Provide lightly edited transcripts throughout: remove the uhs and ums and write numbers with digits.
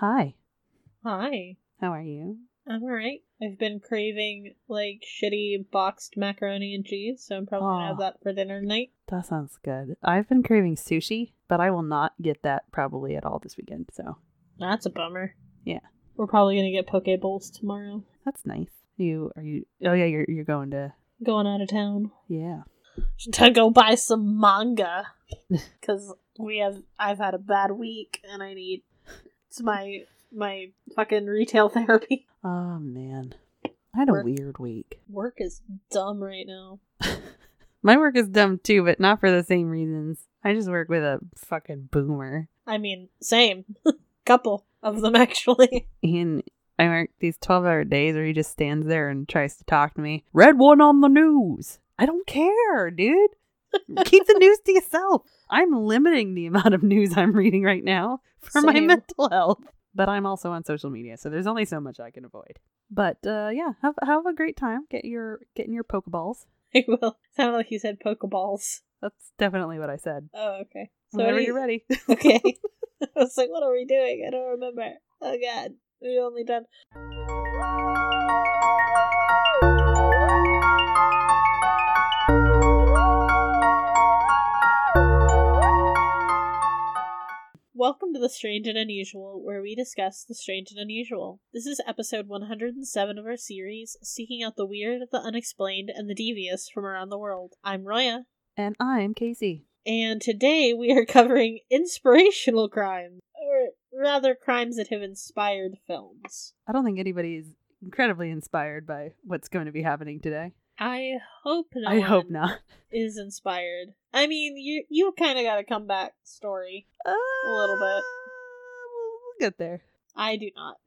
Hi. Hi. How are you? I'm alright. I've been craving, like, shitty boxed macaroni and cheese, so I'm probably gonna have that for dinner tonight. That sounds good. I've been craving sushi, but I will not get that probably at all this weekend, so. That's a bummer. Yeah. We're probably gonna get poke bowls tomorrow. That's nice. Are you? Oh yeah, you're going out of town. Yeah. To go buy some manga, because I've had a bad week, and I need it's my fucking retail therapy. Oh man, I had a weird week. Work is dumb right now. My work is dumb too, but not for the same reasons. I just work with a fucking boomer. I mean, same. Couple of them actually. And I work these 12-hour days where he just stands there and tries to talk to me. Read one on the news. I don't care, dude. Keep the news to yourself. I'm limiting the amount of news I'm reading right now for my mental health. But I'm also on social media, so there's only so much I can avoid. But yeah, have a great time. Get your Pokeballs. I will. Sounded like you said Pokeballs. That's definitely what I said. Oh, okay. So whenever you're ready. Okay. I was like, what are we doing? I don't remember. Oh, God. We've only done... Welcome to The Strange and Unusual, where we discuss the strange and unusual. This is episode 107 of our series, seeking out the weird, the unexplained, and the devious from around the world. I'm Roya. And I'm Casey. And today we are covering inspirational crimes, or rather crimes that have inspired films. I don't think anybody is incredibly inspired by what's going to be happening today. I hope not. I hope not. Is inspired. I mean, you kind of got a comeback story a little bit. We'll get there. I do not.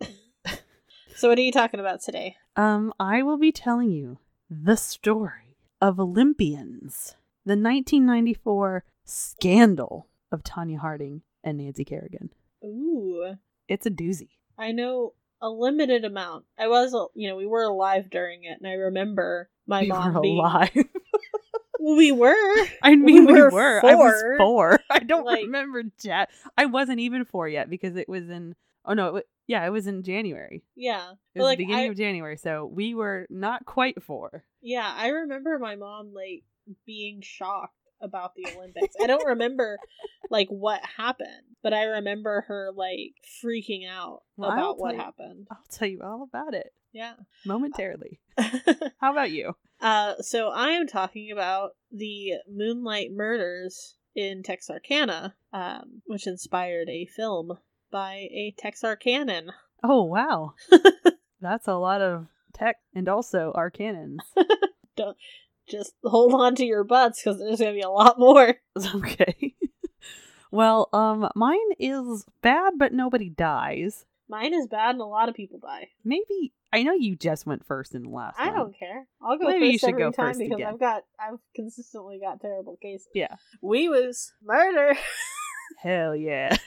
So what are you talking about today? I will be telling you the story of Olympians. The 1994 scandal of Tonya Harding and Nancy Kerrigan. Ooh. It's a doozy. I know a limited amount. I was, we were alive during it, and I remember my mom being... alive. We were. I mean, we were. Four. I was 4. I don't remember yet. I wasn't even 4 yet, because it was in... Oh, no. It was in January. Yeah. It was the beginning of January, so we were not quite 4. Yeah, I remember my mom, being shocked about the Olympics. I don't remember what happened, but I remember her freaking out about what happened. I'll tell you all about it. Yeah. Momentarily. How about you? So I am talking about the Moonlight Murders in Texarkana, which inspired a film by a Texarkanan. Oh, wow. That's a lot of tech and also Arcanans. Don't... Just hold on to your butts, because there's going to be a lot more. Okay. Well, mine is bad, but nobody dies. Mine is bad, and a lot of people die. Maybe. I know you just went first in the last one. I don't care. I'll go Maybe first you should every go time, first because again. I've consistently got terrible cases. Yeah. Wee-woos. Murder. Hell yeah.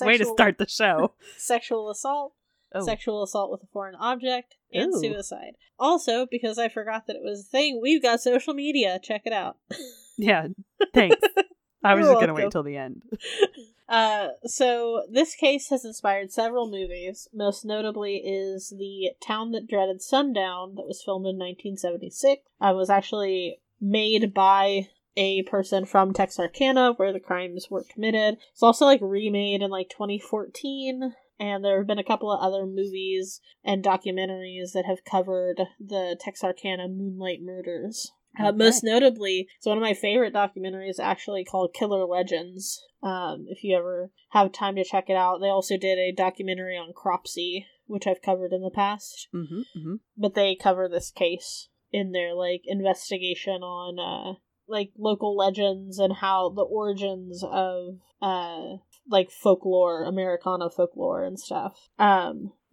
Way to start the show. Sexual assault. Oh. Sexual assault with a foreign object, and Ooh. Suicide. Also, because I forgot that it was a thing, we've got social media. Check it out. Yeah, thanks. I was just going to wait till the end. So this case has inspired several movies. Most notably is The Town That Dreaded Sundown, that was filmed in 1976. It was actually made by a person from Texarkana, where the crimes were committed. It's also remade in 2014. And there have been a couple of other movies and documentaries that have covered the Texarkana Moonlight Murders. Okay. Most notably, it's one of my favorite documentaries, actually, called Killer Legends. If you ever have time to check it out. They also did a documentary on Cropsey, which I've covered in the past. Mm-hmm, mm-hmm. But they cover this case in their, investigation on, local legends and how the origins of, folklore, Americana folklore and stuff.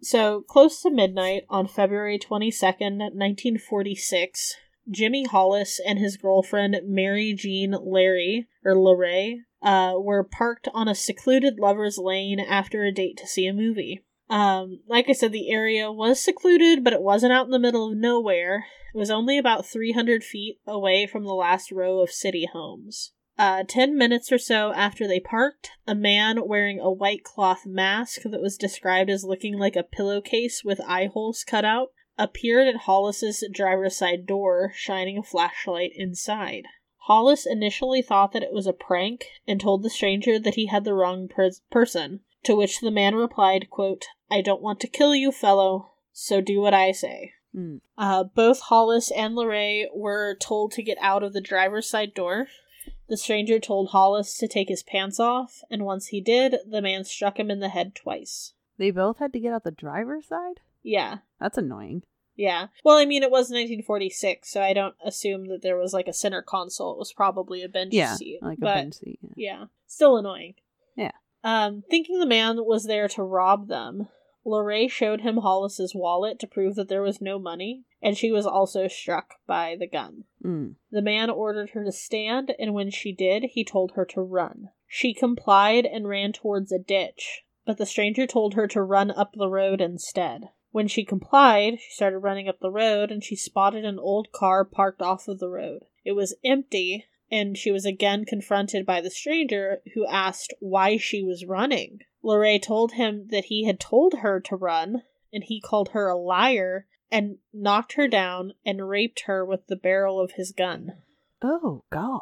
So close to midnight on February 22nd, 1946, Jimmy Hollis and his girlfriend Mary Jeanne Larey, were parked on a secluded lover's lane after a date to see a movie. Like I said, the area was secluded, but it wasn't out in the middle of nowhere. It was only about 300 feet away from the last row of city homes. 10 minutes or so after they parked, a man wearing a white cloth mask that was described as looking like a pillowcase with eye holes cut out appeared at Hollis's driver's side door, shining a flashlight inside. Hollis initially thought that it was a prank and told the stranger that he had the wrong person, to which the man replied, quote, "I don't want to kill you, fellow, so do what I say." Mm. Both Hollis and Larey were told to get out of the driver's side door. The stranger told Hollis to take his pants off, and once he did, the man struck him in the head twice. They both had to get out the driver's side? Yeah. That's annoying. Yeah. Well, I mean, it was 1946, so I don't assume that there was, like, a center console. It was probably a bench seat. Yeah, like a bench seat. Yeah. Still annoying. Yeah. Thinking the man was there to rob them, Larey showed him Hollis's wallet to prove that there was no money, and she was also struck by the gun. Mm. The man ordered her to stand, and when she did, he told her to run. She complied and ran towards a ditch, but the stranger told her to run up the road instead. When she complied, she started running up the road, and she spotted an old car parked off of the road. It was empty, and she was again confronted by the stranger, who asked why she was running. Larey told him that he had told her to run, and he called her a liar, and knocked her down and raped her with the barrel of his gun. Oh, God.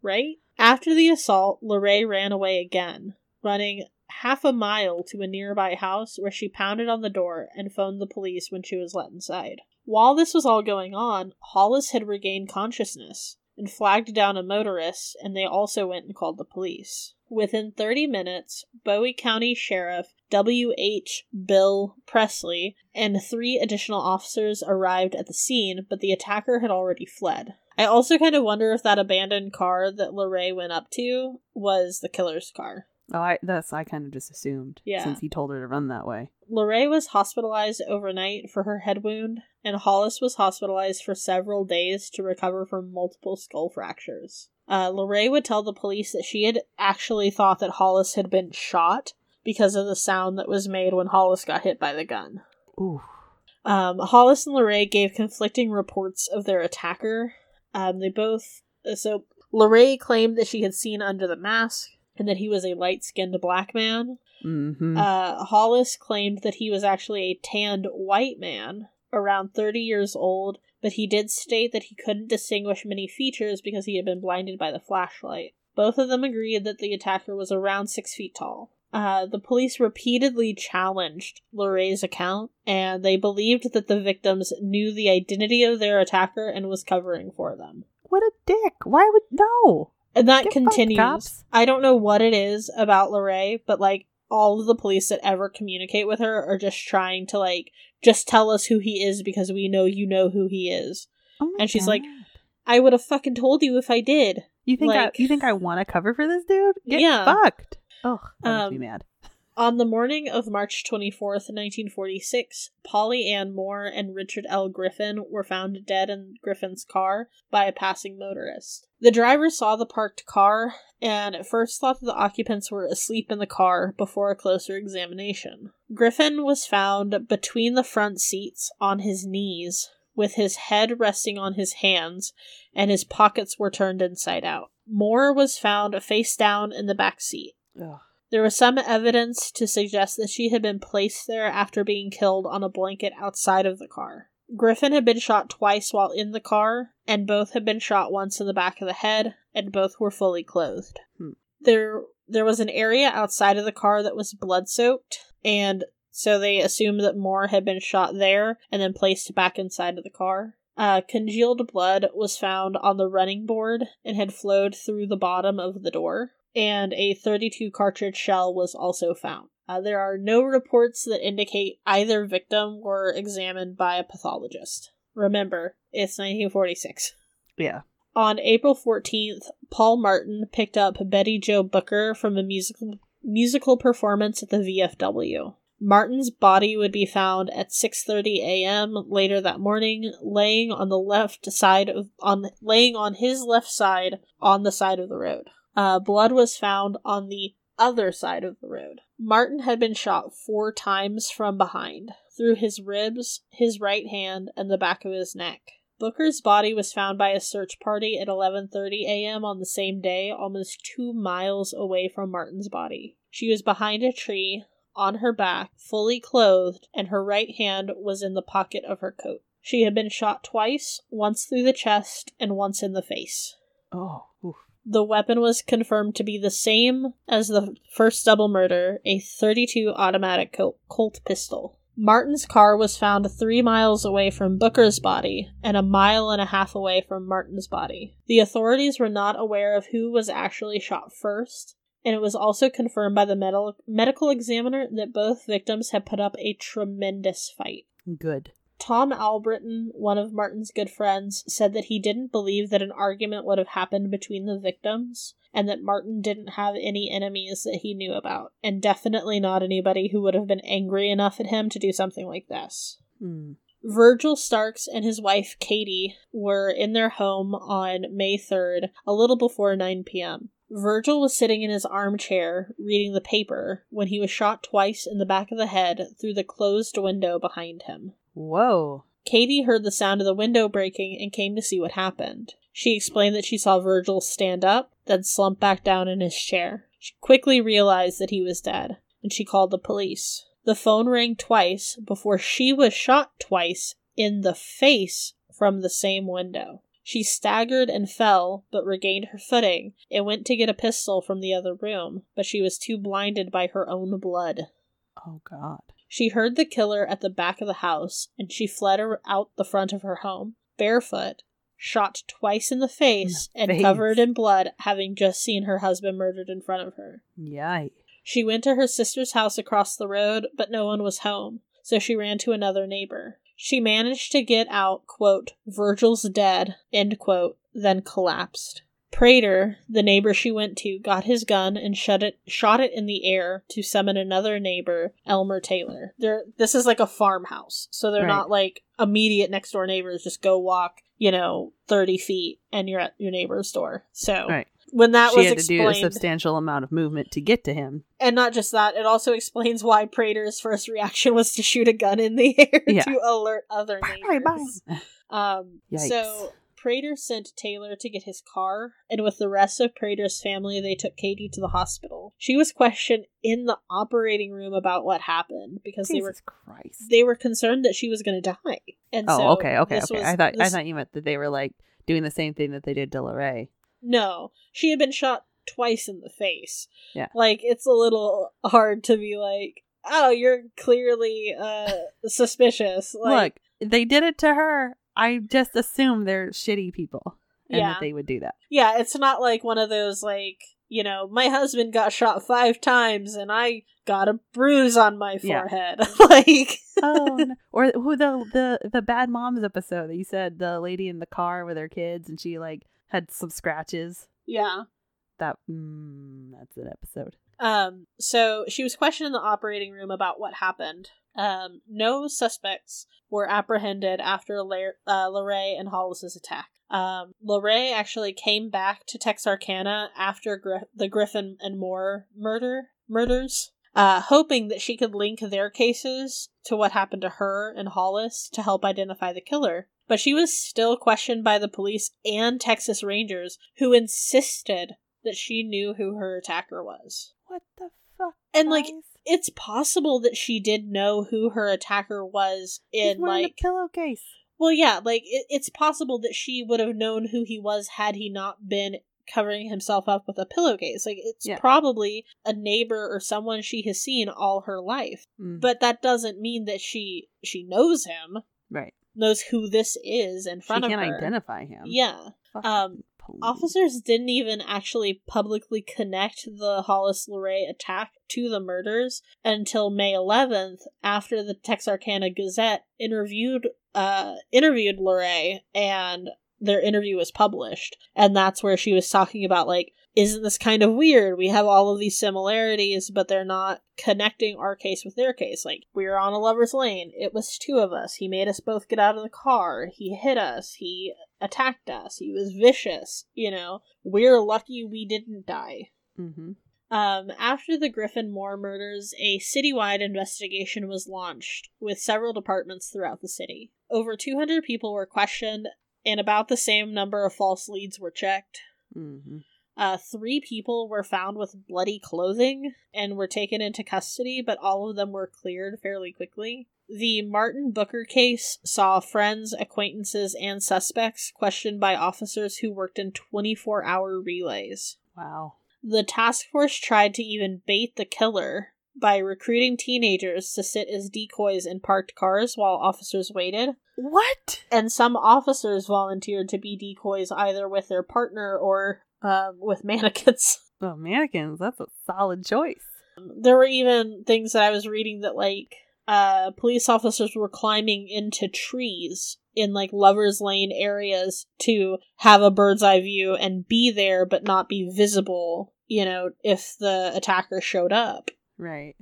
Right? After the assault, Larey ran away again, running half a mile to a nearby house where she pounded on the door and phoned the police when she was let inside. While this was all going on, Hollis had regained consciousness and flagged down a motorist, and they also went and called the police. Within 30 minutes, Bowie County Sheriff W.H. Bill Presley and 3 additional officers arrived at the scene, but the attacker had already fled. I also kind of wonder if that abandoned car that Larey went up to was the killer's car. Oh, I kind of just assumed, since he told her to run that way. Larey was hospitalized overnight for her head wound, and Hollis was hospitalized for several days to recover from multiple skull fractures. Larey would tell the police that she had actually thought that Hollis had been shot because of the sound that was made when Hollis got hit by the gun. Ooh. Hollis and Larey gave conflicting reports of their attacker. Larey claimed that she had seen under the mask and that he was a light-skinned black man. Mm-hmm. Hollis claimed that he was actually a tanned white man, around 30 years old, but he did state that he couldn't distinguish many features because he had been blinded by the flashlight. Both of them agreed that the attacker was around 6 feet tall. The police repeatedly challenged Larey's account, and they believed that the victims knew the identity of their attacker and was covering for them. What a dick! Why would... No! And that Get continues. I don't know what it is about Larey, but, like, all of the police that ever communicate with her are just trying to, like, just tell us who he is because we know you know who he is. Oh, and she's God. Like, I would have fucking told you if I did. You think, like, you think I want to cover for this dude? Get fucked! Oh, that makes me mad. On the morning of March 24th, 1946, Polly Ann Moore and Richard L. Griffin were found dead in Griffin's car by a passing motorist. The driver saw the parked car and at first thought that the occupants were asleep in the car before a closer examination. Griffin was found between the front seats on his knees, with his head resting on his hands, and his pockets were turned inside out. Moore was found face down in the back seat. Ugh. There was some evidence to suggest that she had been placed there after being killed on a blanket outside of the car. Griffin had been shot twice while in the car, and both had been shot once in the back of the head, and both were fully clothed. Hmm. There was an area outside of the car that was blood-soaked, and so they assumed that Moore had been shot there and then placed back inside of the car. Congealed blood was found on the running board and had flowed through the bottom of the door. And a .32 cartridge shell was also found. There are no reports that indicate either victim were examined by a pathologist. Remember, it's 1946. Yeah. On April 14th, Paul Martin picked up Betty Jo Booker from a musical performance at the VFW. Martin's body would be found at 6:30 a.m. later that morning, laying on his left side on the side of the road. Blood was found on the other side of the road. Martin had been shot 4 times from behind, through his ribs, his right hand, and the back of his neck. Booker's body was found by a search party at 11:30 a.m. on the same day, almost 2 miles away from Martin's body. She was behind a tree, on her back, fully clothed, and her right hand was in the pocket of her coat. She had been shot twice, once through the chest and once in the face. Oh. Oof. The weapon was confirmed to be the same as the first double murder, a .32 automatic Colt pistol. Martin's car was found 3 miles away from Booker's body and 1.5 miles away from Martin's body. The authorities were not aware of who was actually shot first, and it was also confirmed by the medical examiner that both victims had put up a tremendous fight. Good. Tom Albritton, one of Martin's good friends, said that he didn't believe that an argument would have happened between the victims, and that Martin didn't have any enemies that he knew about, and definitely not anybody who would have been angry enough at him to do something like this. Mm. Virgil Starks and his wife, Katie, were in their home on May 3rd, a little before 9 p.m. Virgil was sitting in his armchair, reading the paper, when he was shot twice in the back of the head through the closed window behind him. Whoa. Katie heard the sound of the window breaking and came to see what happened. She explained that she saw Virgil stand up, then slump back down in his chair. She quickly realized that he was dead, and she called the police. The phone rang twice before she was shot twice in the face from the same window. She staggered and fell, but regained her footing and went to get a pistol from the other room, but she was too blinded by her own blood. Oh, God. She heard the killer at the back of the house, and she fled out the front of her home, barefoot, shot twice in the face, and covered in blood, having just seen her husband murdered in front of her. Yikes. She went to her sister's house across the road, but no one was home, so she ran to another neighbor. She managed to get out, quote, Virgil's dead, end quote, then collapsed. Prater, the neighbor she went to, got his gun and shot it in the air to summon another neighbor, Elmer Taylor. This is like a farmhouse, so they're not like immediate next door neighbors. Just go walk, 30 feet and you're at your neighbor's door. So when that was explained, she had to do a substantial amount of movement to get to him. And not just that, it also explains why Prater's first reaction was to shoot a gun in the air to alert other neighbors. Bye. Yikes. So Prater sent Taylor to get his car, and with the rest of Prater's family, they took Katie to the hospital. She was questioned in the operating room about what happened because they were concerned that she was going to die. And okay. I thought you meant that they were like doing the same thing that they did to Larey. No, she had been shot twice in the face. Yeah, like it's a little hard to be like, oh, you're clearly suspicious. Like, look, they did it to her. I just assume they're shitty people and that they would do that. Yeah, it's not like one of those like, my husband got shot 5 times and I got a bruise on my forehead. Yeah. Oh, no. Or the Bad Moms episode that you said the lady in the car with her kids and she like had some scratches. Yeah. That's an episode. So she was questioned in the operating room about what happened. No suspects were apprehended after Larey and Hollis's attack. Larey actually came back to Texarkana after the Griffin and Moore murders, hoping that she could link their cases to what happened to her and Hollis to help identify the killer. But she was still questioned by the police and Texas Rangers, who insisted that she knew who her attacker was. What the fuck? And it's possible that she did know who her attacker was in, a pillowcase. Well, yeah, it's possible that she would have known who he was had he not been covering himself up with a pillowcase. It's probably a neighbor or someone she has seen all her life. Mm. But that doesn't mean that she knows him. Right. Knows who this is in front of her. She can identify him. Yeah. Officers didn't even actually publicly connect the Hollis-Larey attack to the murders until May 11th, after the Texarkana Gazette interviewed Larey, and their interview was published. And that's where she was talking about, isn't this kind of weird? We have all of these similarities, but they're not connecting our case with their case. We were on a lover's lane. It was 2 of us. He made us both get out of the car. He hit us. He attacked us. He was vicious. We're lucky we didn't die. Mm-hmm. After the Griffin Moore murders, a citywide investigation was launched with several departments throughout the city. Over 200 people were questioned, and about the same number of false leads were checked. Mm-hmm. 3 people were found with bloody clothing and were taken into custody, but all of them were cleared fairly quickly. The Martin Booker case saw friends, acquaintances, and suspects questioned by officers who worked in 24-hour relays. Wow. The task force tried to even bait the killer by recruiting teenagers to sit as decoys in parked cars while officers waited. What? And some officers volunteered to be decoys either with their partner or with mannequins. Oh, mannequins. That's a solid choice. There were even things that I was reading that, like, police officers were climbing into trees in, like, Lover's Lane areas to have a bird's eye view and be there but not be visible, you know, if the attacker showed up. Right.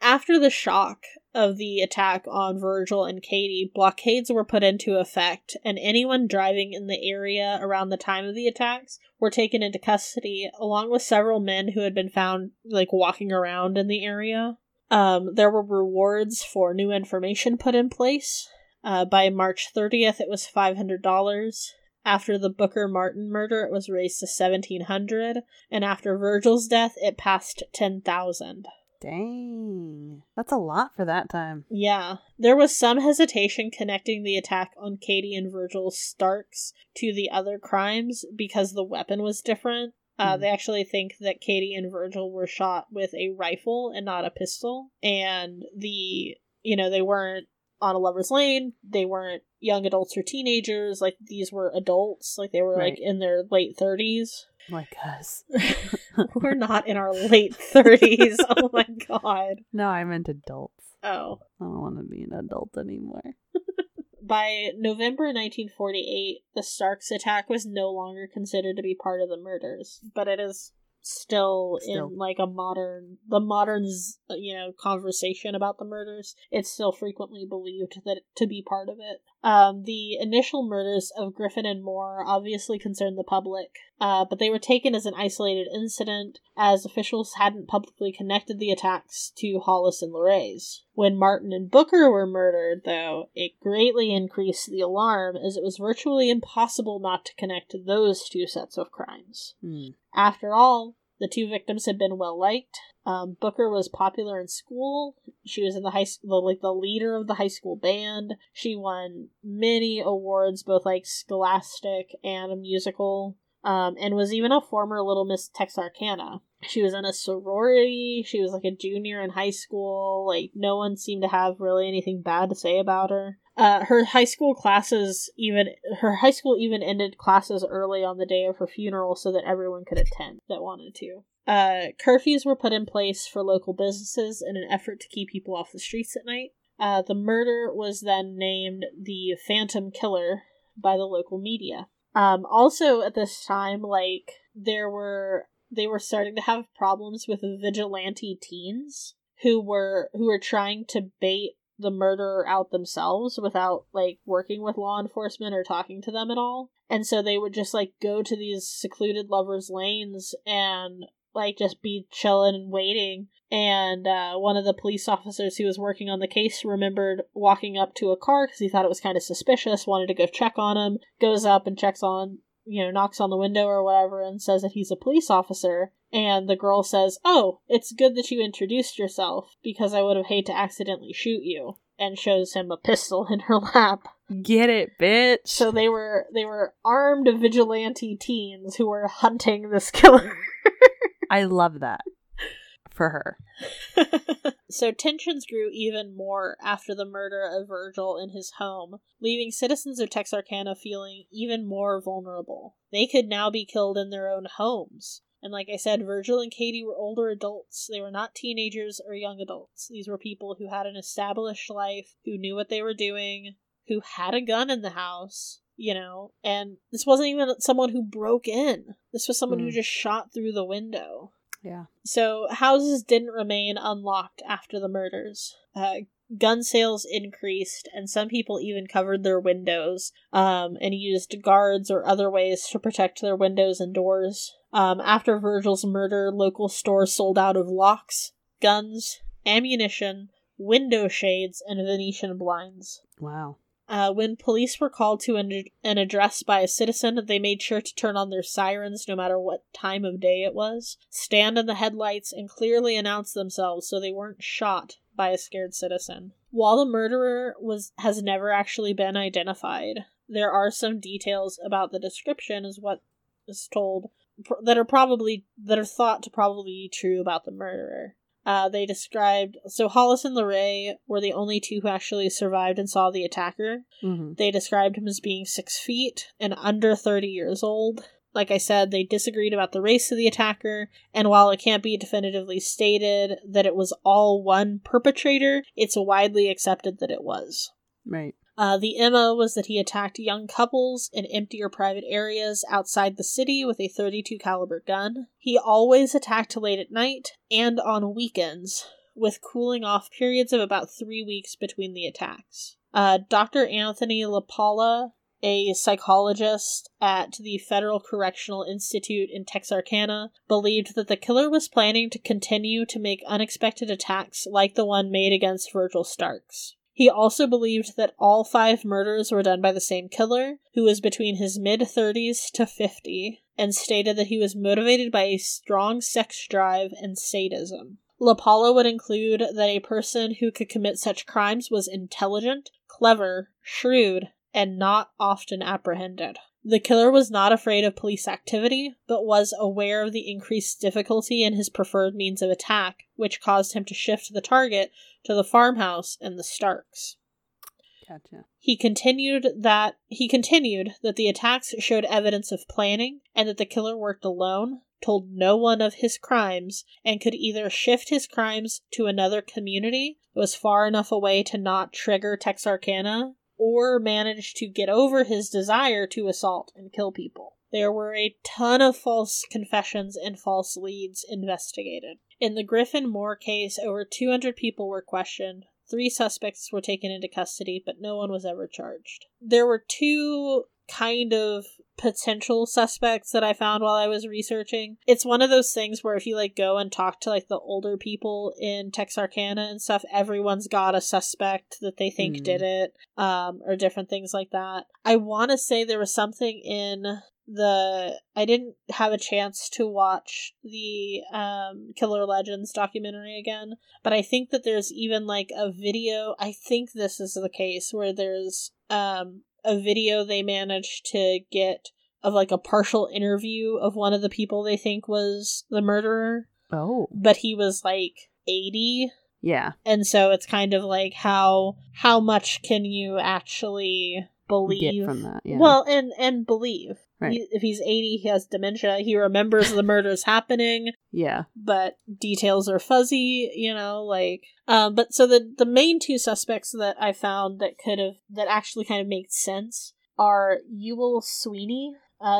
After the shock of the attack on Virgil and Katie, blockades were put into effect, and anyone driving in the area around the time of the attacks were taken into custody, along with several men who had been found, like, walking around in the area. There were rewards for new information put in place. By March 30th, it was $500. After the Booker Martin murder, it was raised to $1,700, and after Virgil's death, it passed $10,000. Dang. That's a lot for that time. Yeah. There was some hesitation connecting the attack on Katie and Virgil Starks to the other crimes because the weapon was different. They actually think that Katie and Virgil were shot with a rifle and not a pistol, and they weren't on a lover's lane, they weren't young adults or teenagers, like, these were adults, like, they were, right, like, in their late 30s. Like us. We're not in our late 30s. Oh my god. No, I meant adults. Oh. I don't want to be an adult anymore. By November 1948, the Starks attack was no longer considered to be part of the murders, but it is still in, like, the modern conversation about the murders. It's still frequently believed that to be part of it. The initial murders of Griffin and Moore obviously concerned the public, but they were taken as an isolated incident, as officials hadn't publicly connected the attacks to Hollis and Larey's. When Martin and Booker were murdered, though, it greatly increased the alarm, as it was virtually impossible not to connect those two sets of crimes. Mm. After all, the two victims had been well liked. Booker was popular in school. She was in the leader of the high school band. She won many awards, both, like, scholastic and musical, and was even a former Little Miss Texarkana. She was in a sorority. She was, like, a junior in high school. Like, no one seemed to have really anything bad to say about her. Her high school even ended classes early on the day of her funeral so that everyone could attend that wanted to. Curfews were put in place for local businesses in an effort to keep people off the streets at night. The murder was then named the Phantom Killer by the local media. Also at this time, like, they were starting to have problems with vigilante teens who were trying to bait the murderer out themselves without, like, working with law enforcement or talking to them at all. And so they would just, like, go to these secluded lovers' lanes and, like, just be chilling and waiting. And one of the police officers who was working on the case remembered walking up to a car because he thought it was kind of suspicious, wanted to go check on him, goes up and checks on, knocks on the window or whatever and says that he's a police officer. And the girl says, "Oh, it's good that you introduced yourself, because I would have hated to accidentally shoot you," and shows him a pistol in her lap. Get it, bitch. So they were armed vigilante teens who were hunting this killer. I love that for her. So tensions grew even more after the murder of Virgil in his home, leaving citizens of Texarkana feeling even more vulnerable. They could now be killed in their own homes. And like I said, Virgil and Katie were older adults. They were not teenagers or young adults. These were people who had an established life, who knew what they were doing, who had a gun in the house, and this wasn't even someone who broke in. This was someone who just shot through the window. Yeah. So houses didn't remain unlocked after the murders. Gun sales increased, and some people even covered their windows and used guards or other ways to protect their windows and doors. After Virgil's murder, local stores sold out of locks, guns, ammunition, window shades, and Venetian blinds. Wow. When police were called to and addressed by a citizen, they made sure to turn on their sirens no matter what time of day it was, stand in the headlights, and clearly announce themselves so they weren't shot by a scared citizen. While the murderer has never actually been identified, there are some details about the description is what is told that are thought to probably be true about the murderer. They described... So Hollis and Larey were the only two who actually survived and saw the attacker. Mm-hmm. They described him as being 6 feet and under 30 years old. Like I said, they disagreed about the race of the attacker, and while it can't be definitively stated that it was all one perpetrator, it's widely accepted that it was. Right. The MO was that he attacked young couples in empty or private areas outside the city with a .32 caliber gun. He always attacked late at night and on weekends, with cooling off periods of about 3 weeks between the attacks. Dr. Anthony LaPolla, a psychologist at the Federal Correctional Institute in Texarkana, believed that the killer was planning to continue to make unexpected attacks like the one made against Virgil Starks. He also believed that all 5 murders were done by the same killer, who was between his mid-30s to 50, and stated that he was motivated by a strong sex drive and sadism. LaPolla would include that a person who could commit such crimes was intelligent, clever, shrewd, and not often apprehended. The killer was not afraid of police activity, but was aware of the increased difficulty in his preferred means of attack, which caused him to shift the target to the farmhouse and the Starks. Gotcha. He continued that the attacks showed evidence of planning, and that the killer worked alone, told no one of his crimes, and could either shift his crimes to another community that was far enough away to not trigger Texarkana, or managed to get over his desire to assault and kill people. There were a ton of false confessions and false leads investigated. In the Griffin Moore case, over 200 people were questioned. 3 suspects were taken into custody, but no one was ever charged. There were 2 kind of potential suspects that I found while I was researching. It's one of those things where if you go and talk to the older people in Texarkana and stuff, everyone's got a suspect that they think did it, or different things like that. I want to say there was something in I didn't have a chance to watch the Killer Legends documentary again, but I think that there's even a video. I think this is the case where there's a video they managed to get of a partial interview of one of the people they think was the murderer. Oh. But he was 80. Yeah. And so it's kind of how much can you actually believe from that? Yeah. Well, and believe. Right. If he's 80, he has dementia. He remembers the murders happening. Yeah. But details are fuzzy, but so the main 2 suspects that I found that actually kind of made sense are Youell Swinney.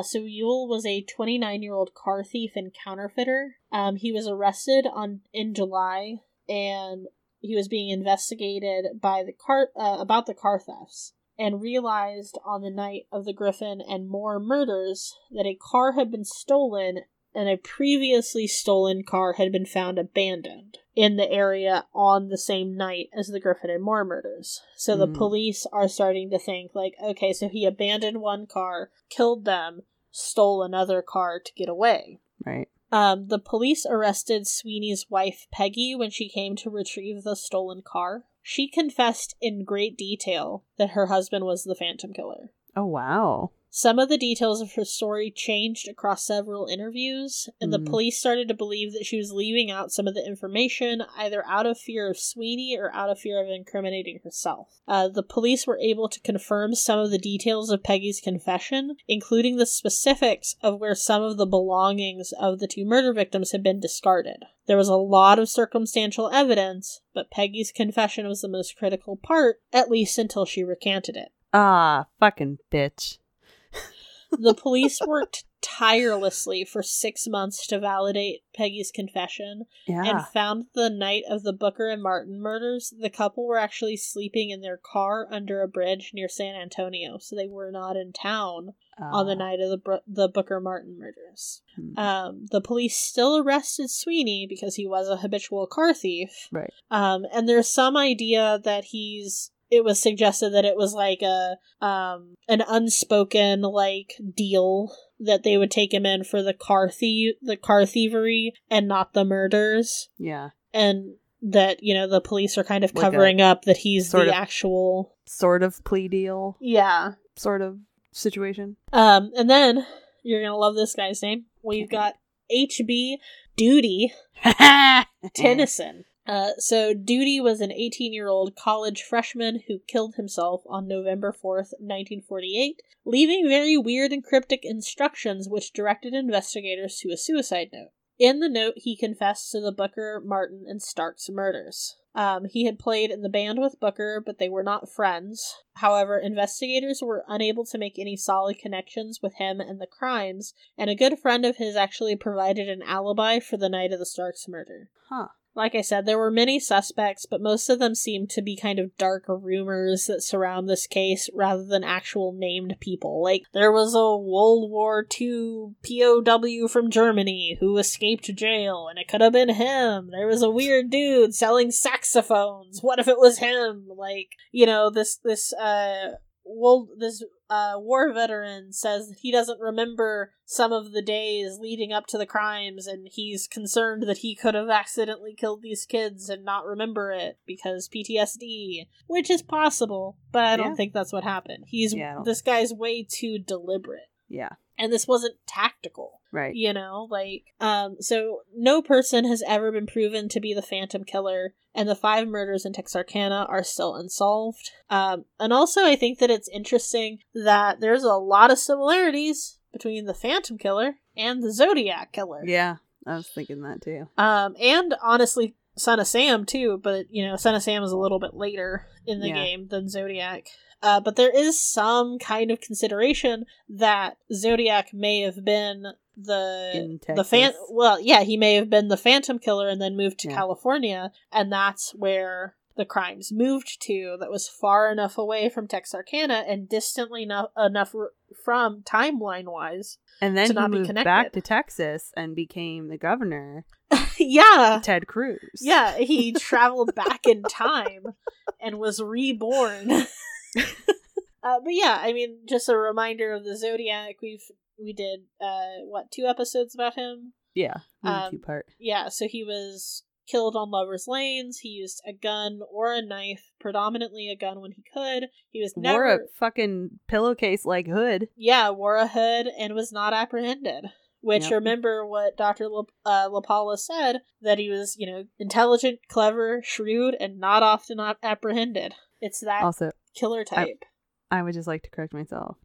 So Youell was a 29-year-old car thief and counterfeiter. He was arrested in July, and he was being investigated by about the car thefts, and realized on the night of the Griffin and Moore murders that a car had been stolen and a previously stolen car had been found abandoned in the area on the same night as the Griffin and Moore murders. So the police are starting to think, okay, so he abandoned one car, killed them, stole another car to get away. Right. The police arrested Sweeney's wife, Peggy, when she came to retrieve the stolen car. She confessed in great detail that her husband was the Phantom Killer. Oh, wow. Some of the details of her story changed across several interviews, and the police started to believe that she was leaving out some of the information, either out of fear of Swinney or out of fear of incriminating herself. The police were able to confirm some of the details of Peggy's confession, including the specifics of where some of the belongings of the 2 murder victims had been discarded. There was a lot of circumstantial evidence, but Peggy's confession was the most critical part, at least until she recanted it. Ah, fucking bitch. The police worked tirelessly for 6 months to validate Peggy's confession, and found the night of the Booker and Martin murders, the couple were actually sleeping in their car under a bridge near San Antonio, so they were not in town on the night of the Booker Martin murders. The police still arrested Swinney because he was a habitual car thief, right? And there's some idea that he's it was suggested that it was like a an unspoken like deal that they would take him in for the car thievery and not the murders. Yeah. And that, you know, the police are kind of covering up that he's the actual sort of plea deal. Yeah. Sort of situation. And then you're gonna love this guy's name. We've got HB Doodie Tennyson. So Doodie was an 18-year-old college freshman who killed himself on November 4th, 1948, leaving very weird and cryptic instructions which directed investigators to a suicide note. In the note, he confessed to the Booker, Martin, and Starks murders. He had played in the band with Booker, but they were not friends. However, investigators were unable to make any solid connections with him and the crimes, and a good friend of his actually provided an alibi for the night of the Starks murder. Huh. Like I said, there were many suspects, but most of them seemed to be kind of dark rumors that surround this case rather than actual named people. Like, there was a World War II POW from Germany who escaped jail, and it could have been him. There was a weird dude selling saxophones. What if it was him? Like, you know, this war veteran says that he doesn't remember some of the days leading up to the crimes, and he's concerned that he could have accidentally killed these kids and not remember it because PTSD, which is possible, but I don't think that's what happened. This guy's way too deliberate. Yeah. And this wasn't tactical. Right. You know, like, so no person has ever been proven to be the Phantom Killer, and the 5 murders in Texarkana are still unsolved. And also I think that it's interesting that there's a lot of similarities between the Phantom Killer and the Zodiac Killer. Yeah, I was thinking that too. And honestly, Son of Sam too, but, you know, Son of Sam is a little bit later in the game than Zodiac. But there is some kind of consideration that Zodiac may have been he may have been the Phantom Killer and then moved to California, and that's where the crimes moved to. That was far enough away from Texarkana and distantly enough from timeline wise, and then he moved back to Texas and became the governor. Yeah, Ted Cruz. Yeah, he traveled back in time and was reborn. But yeah, I mean, just a reminder of the Zodiac. We did 2 episodes about him. Yeah, 2-part. Yeah, so he was killed on Lover's Lanes. He used a gun or a knife, predominantly a gun when he could. He was never wore a fucking pillowcase like hood. Yeah, wore a hood and was not apprehended. Which, remember what Dr. LaPolla said, that he was, you know, intelligent, clever, shrewd, and not often apprehended. It's that also, killer type. I would just like to correct myself.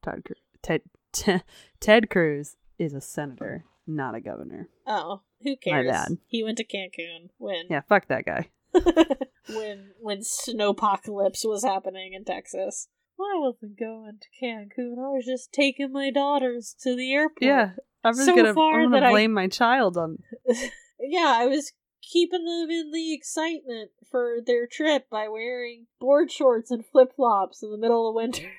Ted Cruz is a senator, not a governor. Oh, who cares? My bad. He went to Cancun when... Yeah, fuck that guy. when snowpocalypse was happening in Texas. Well, I wasn't going to Cancun. I was just taking my daughters to the airport. Yeah, I'm gonna blame my child on... Yeah, I was keeping them in the excitement for their trip by wearing board shorts and flip-flops in the middle of winter.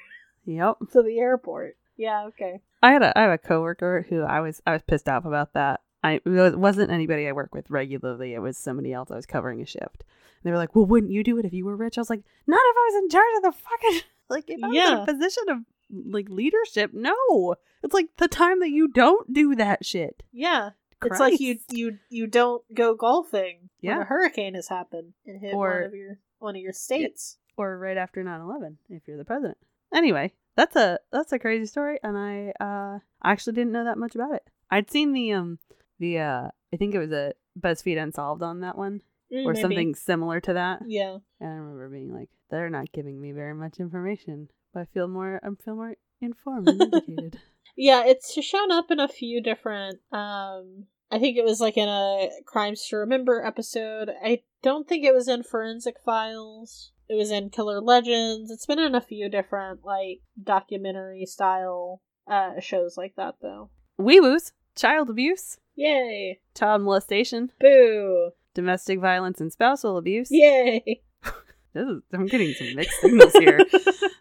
Yep. To the airport. Yeah, okay. I have a coworker who I was pissed off about that. It wasn't anybody I work with regularly. It was somebody else. I was covering a shift. And they were like, well, wouldn't you do it if you were rich? I was like, not if I was in charge of the fucking... Like, if I was in a position of, like, leadership, no. It's like the time that you don't do that shit. Yeah. Christ. It's like you don't go golfing when a hurricane has happened and hit one of your states. Or right after 9/11 if you're the president. Anyway. That's a crazy story, and I actually didn't know that much about it. I'd seen the I think it was a BuzzFeed Unsolved on that one, or maybe something similar to that. Yeah, and I remember being like, they're not giving me very much information, but I feel more informed and educated. Yeah, it's shown up in a few different. I think it was like in a Crimes to Remember episode. I don't think it was in Forensic Files. It was in Killer Legends. It's been in a few different, like, documentary-style shows like that, though. Wee-woos. Child abuse. Yay. Child molestation. Boo. Domestic violence and spousal abuse. Yay. I'm getting some mixed signals here.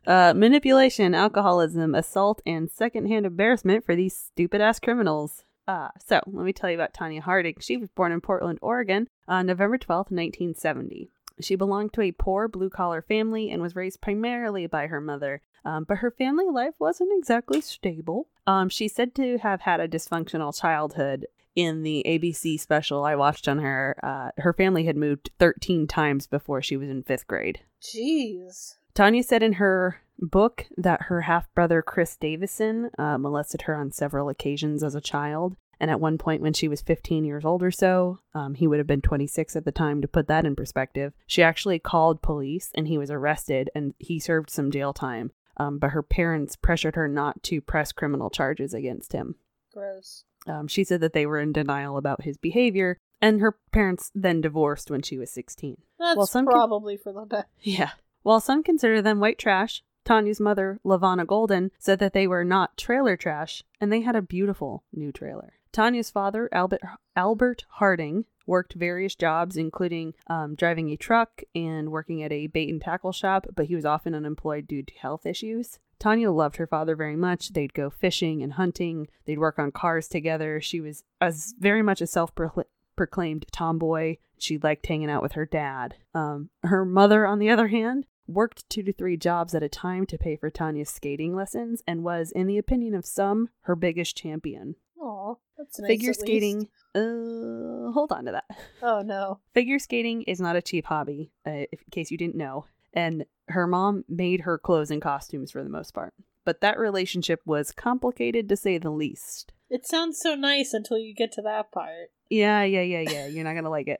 Manipulation, alcoholism, assault, and secondhand embarrassment for these stupid-ass criminals. So, let me tell you about Tonya Harding. She was born in Portland, Oregon on November 12th, 1970. She belonged to a poor blue-collar family and was raised primarily by her mother, but her family life wasn't exactly stable. She's said to have had a dysfunctional childhood. In the ABC special I watched on her, her family had moved 13 times before she was in 5th grade. Jeez. Tonya said in her book that her half-brother Chris Davison molested her on several occasions as a child. And at one point when she was 15 years old or so, he would have been 26 at the time, to put that in perspective. She actually called police and he was arrested and he served some jail time. But her parents pressured her not to press criminal charges against him. Gross. She said that they were in denial about his behavior, and her parents then divorced when she was 16. That's probably for the best. Yeah. While some consider them white trash, Tonya's mother, LaVona Golden, said that they were not trailer trash, and they had a beautiful new trailer. Tonya's father, Albert Harding, worked various jobs, including driving a truck and working at a bait and tackle shop, but he was often unemployed due to health issues. Tonya loved her father very much. They'd go fishing and hunting. They'd work on cars together. She was very much a self-proclaimed tomboy. She liked hanging out with her dad. Her mother, on the other hand, worked 2 to 3 jobs at a time to pay for Tonya's skating lessons and was, in the opinion of some, her biggest champion. Aw, that's nice. Figure skating. Hold on to that. Oh, no. Figure skating is not a cheap hobby, in case you didn't know. And her mom made her clothes and costumes for the most part. But that relationship was complicated, to say the least. It sounds so nice until you get to that part. Yeah. You're not going to like it.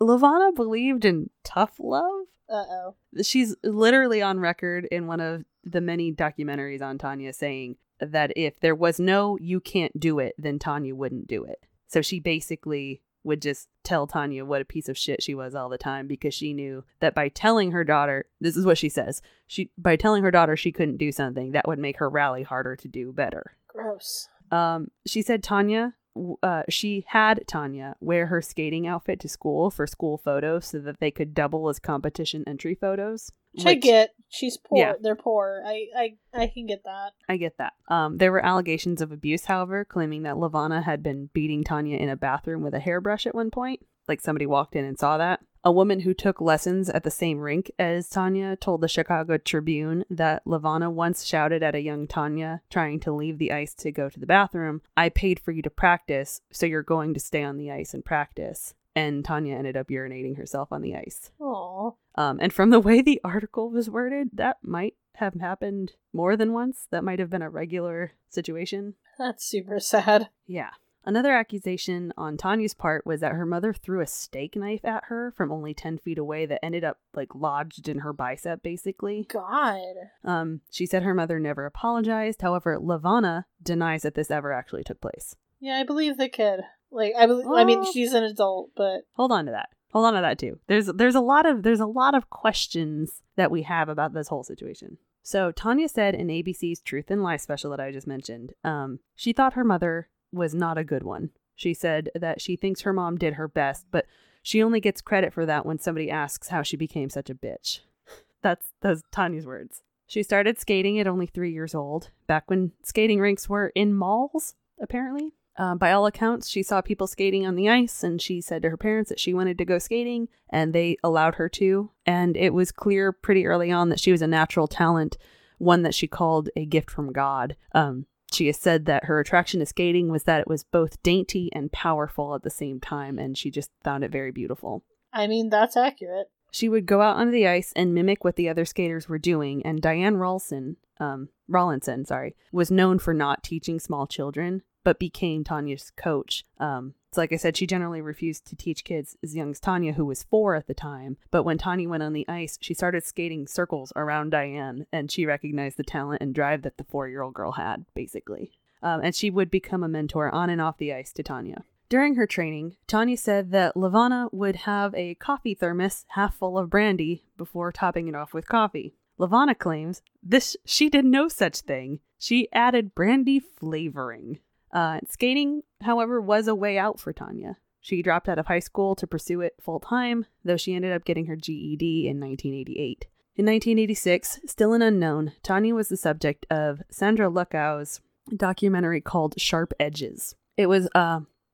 LaVona believed in tough love. Uh-oh. She's literally on record in one of the many documentaries on Tonya saying that if there was no "you can't do it," then Tonya wouldn't do it. So she basically would just tell Tonya what a piece of shit she was all the time, because she knew that by telling her daughter, this is what she says, by telling her daughter she couldn't do something, that would make her rally harder to do better. Gross. She said she had Tonya wear her skating outfit to school for school photos so that they could double as competition entry photos. Which I get. She's poor. Yeah. They're poor. I can get that. I get that. There were allegations of abuse, however, claiming that LaVona had been beating Tonya in a bathroom with a hairbrush at one point. Like, somebody walked in and saw that. A woman who took lessons at the same rink as Tonya told the Chicago Tribune that LaVona once shouted at a young Tonya trying to leave the ice to go to the bathroom, "I paid for you to practice, so you're going to stay on the ice and practice." And Tonya ended up urinating herself on the ice. Aww. And from the way the article was worded, that might have happened more than once. That might have been a regular situation. That's super sad. Yeah. Another accusation on Tonya's part was that her mother threw a steak knife at her from only 10 feet away that ended up, like, lodged in her bicep, basically. God. She said her mother never apologized. However, LaVona denies that this ever actually took place. Yeah, I believe the kid. Like, I mean, she's an adult, but hold on to that. Hold on to that too. There's a lot of questions that we have about this whole situation. So Tonya said in ABC's Truth and Lie special that I just mentioned, she thought her mother was not a good one. She said that she thinks her mom did her best, but she only gets credit for that when somebody asks how she became such a bitch. That's Tonya's words. She started skating at only 3 years old, back when skating rinks were in malls, apparently. By all accounts, she saw people skating on the ice, and she said to her parents that she wanted to go skating, and they allowed her to. And it was clear pretty early on that she was a natural talent, one that she called a gift from God. She has said that her attraction to skating was that it was both dainty and powerful at the same time, and she just found it very beautiful. I mean, that's accurate. She would go out onto the ice and mimic what the other skaters were doing, and Diane Rawlinson, was known for not teaching small children, but became Tonya's coach. So like I said, she generally refused to teach kids as young as Tonya, who was 4 at the time. But when Tonya went on the ice, she started skating circles around Diane, and she recognized the talent and drive that the 4-year-old girl had, basically. And she would become a mentor on and off the ice to Tonya. During her training, Tonya said that LaVona would have a coffee thermos half full of brandy before topping it off with coffee. LaVona claims she did no such thing. She added brandy flavoring. Skating, however, was a way out for Tonya. She dropped out of high school to pursue it full time, though she ended up getting her GED in 1988. In 1986, still an unknown, Tonya was the subject of Sandra Luckow's documentary called Sharp Edges. It was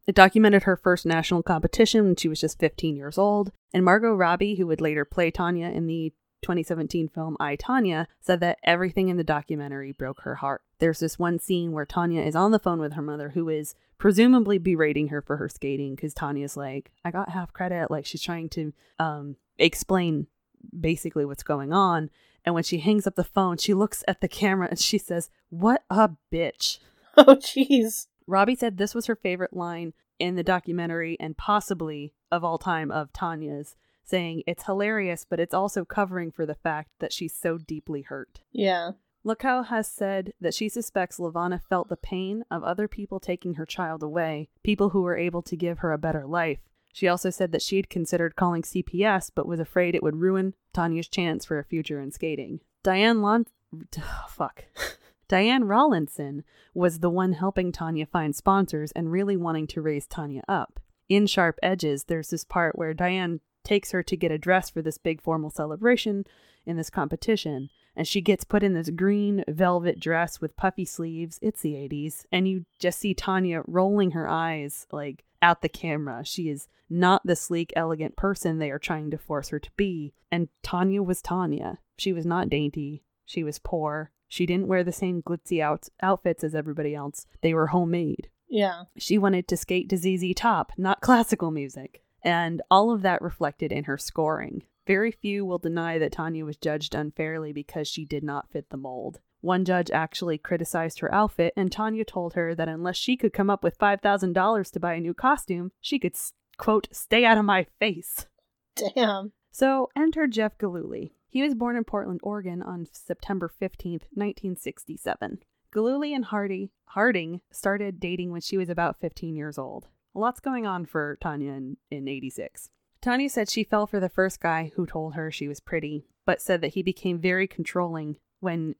It documented her first national competition when she was just 15 years old, and Margot Robbie, who would later play Tonya in the 2017 film I, Tonya, said that everything in the documentary broke her heart. There's this one scene where Tonya is on the phone with her mother, who is presumably berating her for her skating, because Tonya's like, I got half credit, like she's trying to explain basically what's going on. And when she hangs up the phone, she looks at the camera and she says, "What a bitch." Oh, jeez. Robbie said this was her favorite line in the documentary, and possibly of all time of Tonya's, saying it's hilarious, but it's also covering for the fact that she's so deeply hurt. Yeah. Lakow has said that she suspects LaVona felt the pain of other people taking her child away, people who were able to give her a better life. She also said that she'd considered calling CPS, but was afraid it would ruin Tonya's chance for a future in skating. Diane Rawlinson was the one helping Tonya find sponsors and really wanting to raise Tonya up. In Sharp Edges, there's this part where Diane takes her to get a dress for this big formal celebration in this competition, and she gets put in this green velvet dress with puffy sleeves. It's the 80s, and you just see Tonya rolling her eyes like at the camera. She is not the sleek, elegant person they are trying to force her to be, and Tonya was Tonya. She was not dainty. She was poor. She didn't wear the same glitzy outfits as everybody else. They were homemade. Yeah. She wanted to skate to ZZ Top, not classical music. And all of that reflected in her scoring. Very few will deny that Tonya was judged unfairly because she did not fit the mold. One judge actually criticized her outfit, and Tonya told her that unless she could come up with $5,000 to buy a new costume, she could, quote, stay out of my face. Damn. So enter Jeff Gillooly. He was born in Portland, Oregon on September 15th, 1967. Gillooly and Harding started dating when she was about 15 years old. Lots going on for Tonya in 86. Tonya said she fell for the first guy who told her she was pretty, but said that he became very controlling and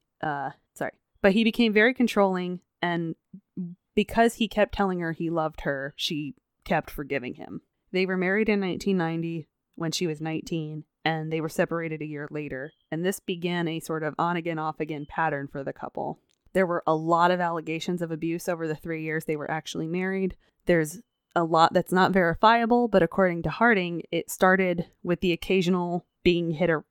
because he kept telling her he loved her, she kept forgiving him. They were married in 1990 when she was 19. And they were separated a year later, and this began a sort of on-again, off-again pattern for the couple. There were a lot of allegations of abuse over the 3 years they were actually married. There's a lot that's not verifiable, but according to Harding, it started with the occasional being hit or,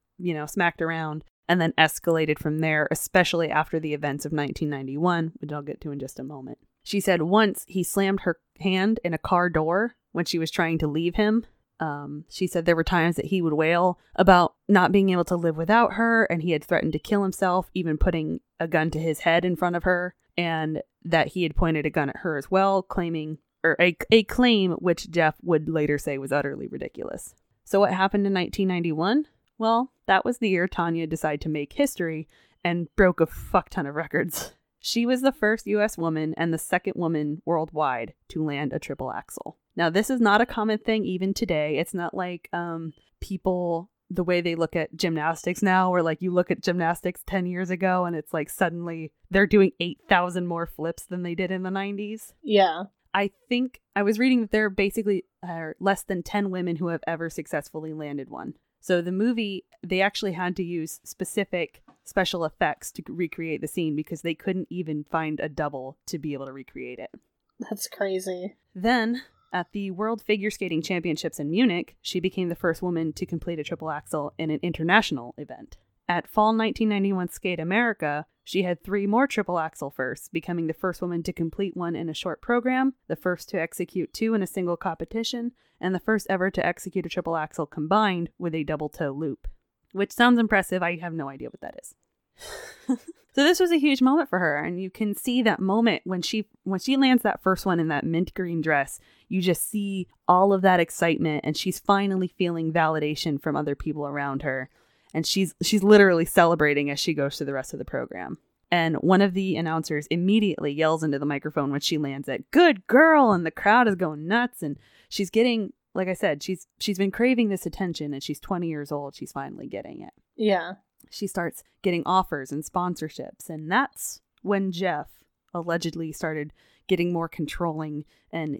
smacked around, and then escalated from there, especially after the events of 1991, which I'll get to in just a moment. She said once he slammed her hand in a car door when she was trying to leave him. She said there were times that he would wail about not being able to live without her, and he had threatened to kill himself, even putting a gun to his head in front of her, and that he had pointed a gun at her as well, claiming a claim which Jeff would later say was utterly ridiculous. So what happened in 1991? Well, that was the year Tonya decided to make history and broke a fuck ton of records. She was the first U.S. woman and the second woman worldwide to land a triple axel. Now, this is not a common thing even today. It's not like people, the way they look at gymnastics now, or like you look at gymnastics 10 years ago and it's like suddenly they're doing 8,000 more flips than they did in the 90s. Yeah. I think I was reading that there are basically less than 10 women who have ever successfully landed one. So the movie, they actually had to use specific special effects to recreate the scene because they couldn't even find a double to be able to recreate it. That's crazy. Then, at the World Figure Skating Championships in Munich, she became the first woman to complete a triple axel in an international event. At Fall 1991 Skate America, she had three more triple axel firsts, becoming the first woman to complete one in a short program, the first to execute two in a single competition, and the first ever to execute a triple axel combined with a double toe loop. Which sounds impressive. I have no idea what that is. So this was a huge moment for her, and you can see that moment when she lands that first one in that mint green dress. You just see all of that excitement, and she's finally feeling validation from other people around her, and she's literally celebrating as she goes through the rest of the program. And one of the announcers immediately yells into the microphone when she lands that, "Good girl!" and the crowd is going nuts, and she's getting, like I said, she's been craving this attention, and she's 20 years old. She's finally getting it. Yeah. She starts getting offers and sponsorships, and that's when Jeff allegedly started getting more controlling, and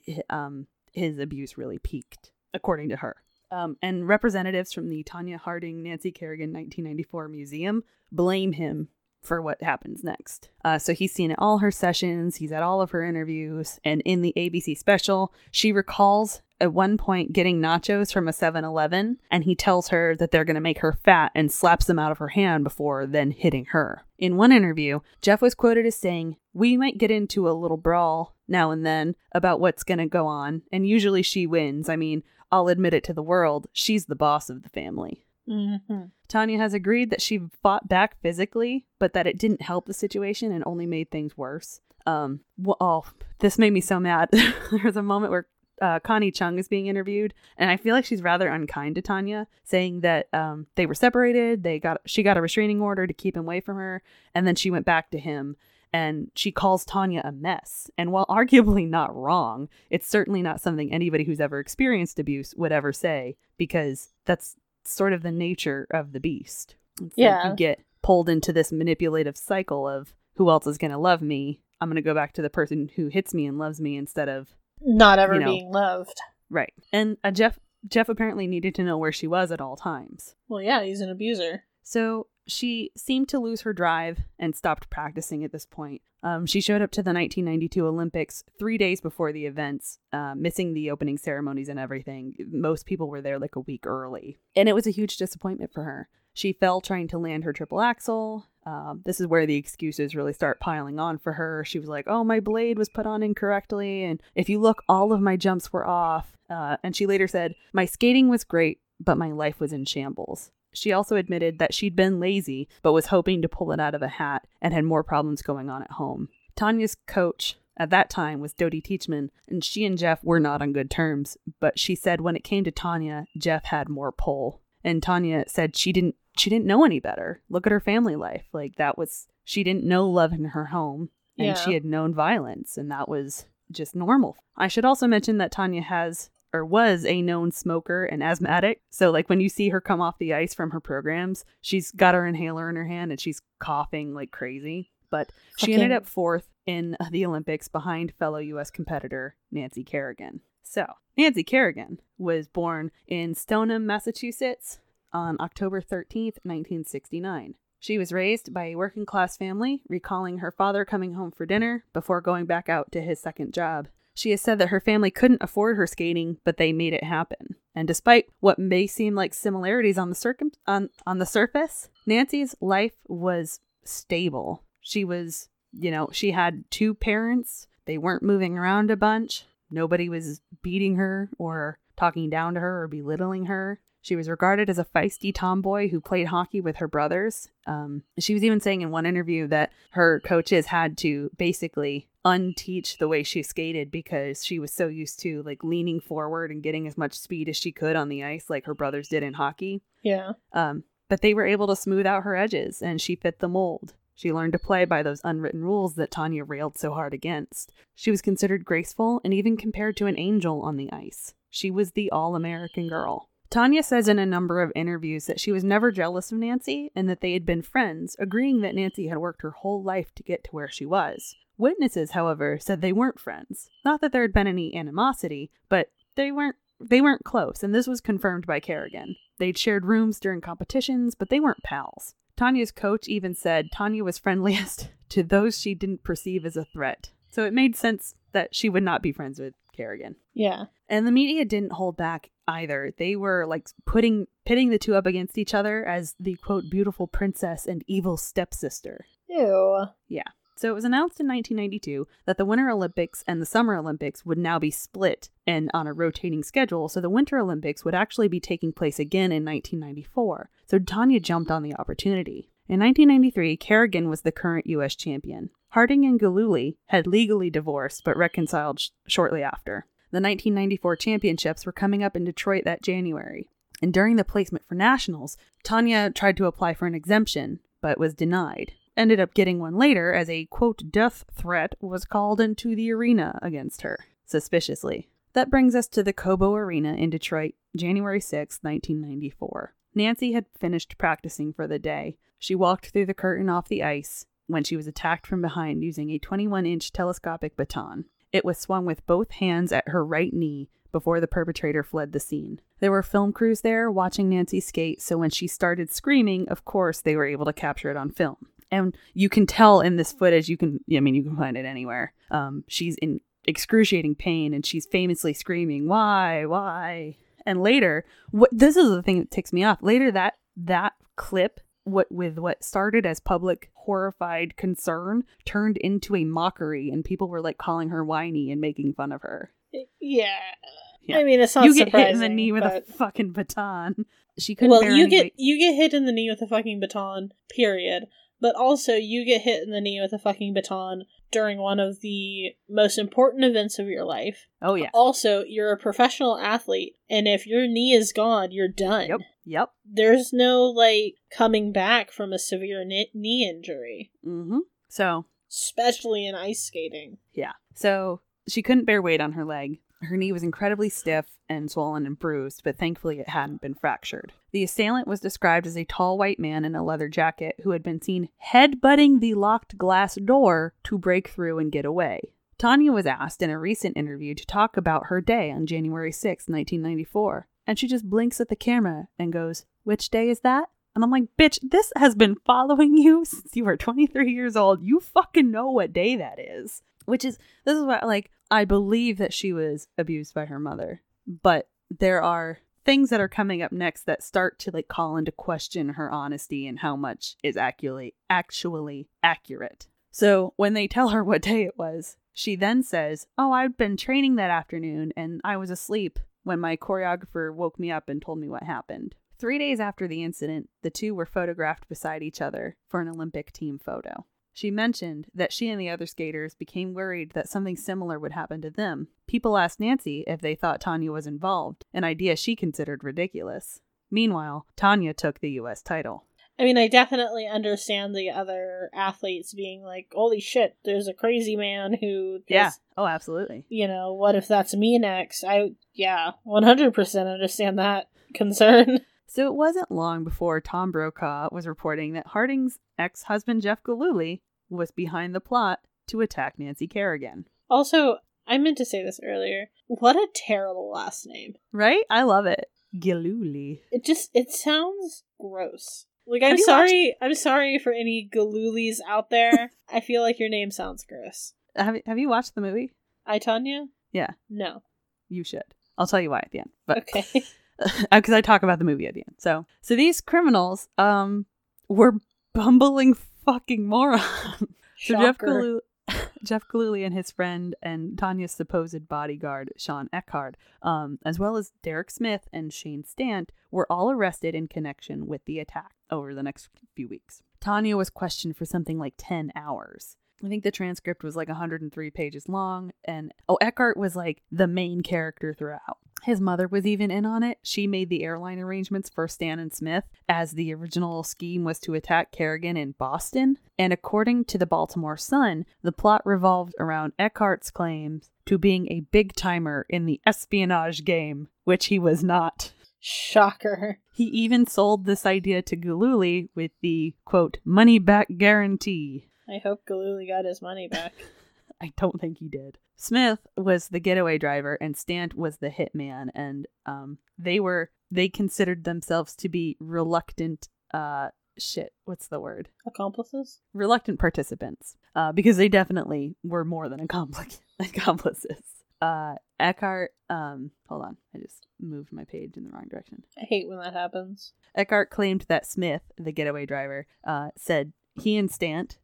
his abuse really peaked, according to her. And representatives from the Tonya Harding, Nancy Kerrigan 1994 museum blame him for what happens next. So he's seen all her sessions. He's at all of her interviews. And in the ABC special, she recalls at one point getting nachos from a 7-Eleven, and he tells her that they're going to make her fat and slaps them out of her hand before then hitting her. In one interview, Jeff was quoted as saying, "We might get into a little brawl now and then about what's going to go on. And usually she wins. I mean, I'll admit it to the world. She's the boss of the family." Mm-hmm. Tonya has agreed that she fought back physically, but that it didn't help the situation and only made things worse. This made me so mad. There's a moment where Connie Chung is being interviewed, and I feel like she's rather unkind to Tonya, saying that they were separated. She got a restraining order to keep him away from her, and then she went back to him. And she calls Tonya a mess. And while arguably not wrong, it's certainly not something anybody who's ever experienced abuse would ever say, because that's sort of the nature of the beast. It's like you get pulled into this manipulative cycle of who else is going to love me? I'm going to go back to the person who hits me and loves me instead of not ever being loved. Right. And Jeff apparently needed to know where she was at all times. Well, yeah, he's an abuser. So she seemed to lose her drive and stopped practicing at this point. She showed up to the 1992 Olympics 3 days before the events, missing the opening ceremonies and everything. Most people were there like a week early. And it was a huge disappointment for her. She fell trying to land her triple axel. This is where the excuses really start piling on for her. She was like, "Oh, my blade was put on incorrectly. And if you look, all of my jumps were off." And she later said, "My skating was great, but my life was in shambles." She also admitted that she'd been lazy, but was hoping to pull it out of a hat and had more problems going on at home. Tonya's coach at that time was Doty Teachman, and she and Jeff were not on good terms, but she said when it came to Tonya, Jeff had more pull. And Tonya said she didn't know any better. Look at her family life. Like, that was, she didn't know love in her home, and she had known violence, and that was just normal. I should also mention that Tonya was a known smoker and asthmatic. So like when you see her come off the ice from her programs, she's got her inhaler in her hand and she's coughing like crazy. But she ended up fourth in the Olympics behind fellow U.S. competitor Nancy Kerrigan. So Nancy Kerrigan was born in Stoneham, Massachusetts on October 13th, 1969. She was raised by a working class family, recalling her father coming home for dinner before going back out to his second job. She has said that her family couldn't afford her skating, but they made it happen. And despite what may seem like similarities on the surface, Nancy's life was stable. She was, she had two parents. They weren't moving around a bunch. Nobody was beating her or talking down to her or belittling her. She was regarded as a feisty tomboy who played hockey with her brothers. She was even saying in one interview that her coaches had to basically unteach the way she skated because she was so used to like leaning forward and getting as much speed as she could on the ice like her brothers did in hockey. Yeah. But they were able to smooth out her edges and she fit the mold. She learned to play by those unwritten rules that Tonya railed so hard against. She was considered graceful and even compared to an angel on the ice. She was the all-American girl. Tonya says in a number of interviews that she was never jealous of Nancy and that they had been friends, agreeing that Nancy had worked her whole life to get to where she was. Witnesses, however, said they weren't friends. Not that there had been any animosity, but they weren't close, and this was confirmed by Kerrigan. They'd shared rooms during competitions, but they weren't pals. Tonya's coach even said Tonya was friendliest to those she didn't perceive as a threat. So it made sense that she would not be friends with Kerrigan. Yeah. And the media didn't hold back either. They were like pitting the two up against each other as the quote beautiful princess and evil stepsister. Ew. Yeah. So it was announced in 1992 that the Winter Olympics and the Summer Olympics would now be split and on a rotating schedule. So the Winter Olympics would actually be taking place again in 1994. So Tonya jumped on the opportunity. In 1993, Kerrigan was the current U.S. champion. Harding and Gillooly had legally divorced but reconciled shortly after. The 1994 championships were coming up in Detroit that January. And during the placement for nationals, Tonya tried to apply for an exemption, but was denied. Ended up getting one later as a, quote, death threat was called into the arena against her, suspiciously. That brings us to the Cobo Arena in Detroit, January 6, 1994. Nancy had finished practicing for the day. She walked through the curtain off the ice when she was attacked from behind using a 21-inch telescopic baton. It was swung with both hands at her right knee before the perpetrator fled the scene. There were film crews there watching Nancy skate, so when she started screaming, of course, they were able to capture it on film. And you can tell in this footage, you can find it anywhere. She's in excruciating pain and she's famously screaming, why? And later, this is the thing that ticks me off. Later, that clip, what started as public horrified concern, turned into a mockery, and people were like calling her whiny and making fun of her. Yeah. I mean, it's not surprising. You get hit in the knee with a fucking baton. She couldn't. Well, you get hit in the knee with a fucking baton. Period. But also, you get hit in the knee with a fucking baton during one of the most important events of your life. Oh, yeah. Also, you're a professional athlete, and if your knee is gone, you're done. Yep. There's no, coming back from a severe knee injury. Mm-hmm. So. Especially in ice skating. Yeah. So, she couldn't bear weight on her leg. Her knee was incredibly stiff and swollen and bruised, but thankfully it hadn't been fractured. The assailant was described as a tall white man in a leather jacket who had been seen headbutting the locked glass door to break through and get away. Tonya was asked in a recent interview to talk about her day on January 6, 1994, and she just blinks at the camera and goes, "Which day is that?" And I'm like, bitch, this has been following you since you were 23 years old. You fucking know what day that is. This is what, I believe that she was abused by her mother, but there are things that are coming up next that start to call into question her honesty and how much is actually accurate. So when they tell her what day it was, she then says, "Oh, I'd been training that afternoon and I was asleep when my choreographer woke me up and told me what happened." 3 days after the incident, the two were photographed beside each other for an Olympic team photo. She mentioned that she and the other skaters became worried that something similar would happen to them. People asked Nancy if they thought Tonya was involved, an idea she considered ridiculous. Meanwhile, Tonya took the U.S. title. I mean, I definitely understand the other athletes being like, holy shit, there's a crazy man who... Yeah, oh, absolutely. You know, what if that's me next? 100% understand that concern. So it wasn't long before Tom Brokaw was reporting that Harding's ex-husband, Jeff Gillooly, was behind the plot to attack Nancy Kerrigan. Also, I meant to say this earlier. What a terrible last name. Right? I love it. Gillooly. It sounds gross. I'm sorry for any Gilloolys out there. I feel like your name sounds gross. Have you watched the movie? I, Tonya? Yeah. No. You should. I'll tell you why at the end. But... Okay. Because I talk about the movie at the end. So these criminals were bumbling fucking morons. So Jeff Gillooly and his friend and Tonya's supposed bodyguard, Sean Eckhart, as well as Derek Smith and Shane Stant, were all arrested in connection with the attack over the next few weeks. Tonya was questioned for something like 10 hours. I think the transcript was 103 pages long. And Eckhart was the main character throughout. His mother was even in on it. She made the airline arrangements for Stan and Smith, as the original scheme was to attack Kerrigan in Boston. And according to the Baltimore Sun, the plot revolved around Eckhart's claims to being a big timer in the espionage game, which he was not. Shocker. He even sold this idea to Gillooly with the, quote, money back guarantee. I hope Gillooly got his money back. I don't think he did. Smith was the getaway driver and Stant was the hitman, and they considered themselves to be reluctant accomplices? Reluctant participants, because they definitely were more than accomplices. Eckhart, hold on, I just moved my page in the wrong direction. I hate when that happens. Eckhart claimed that Smith, the getaway driver, said he and Stant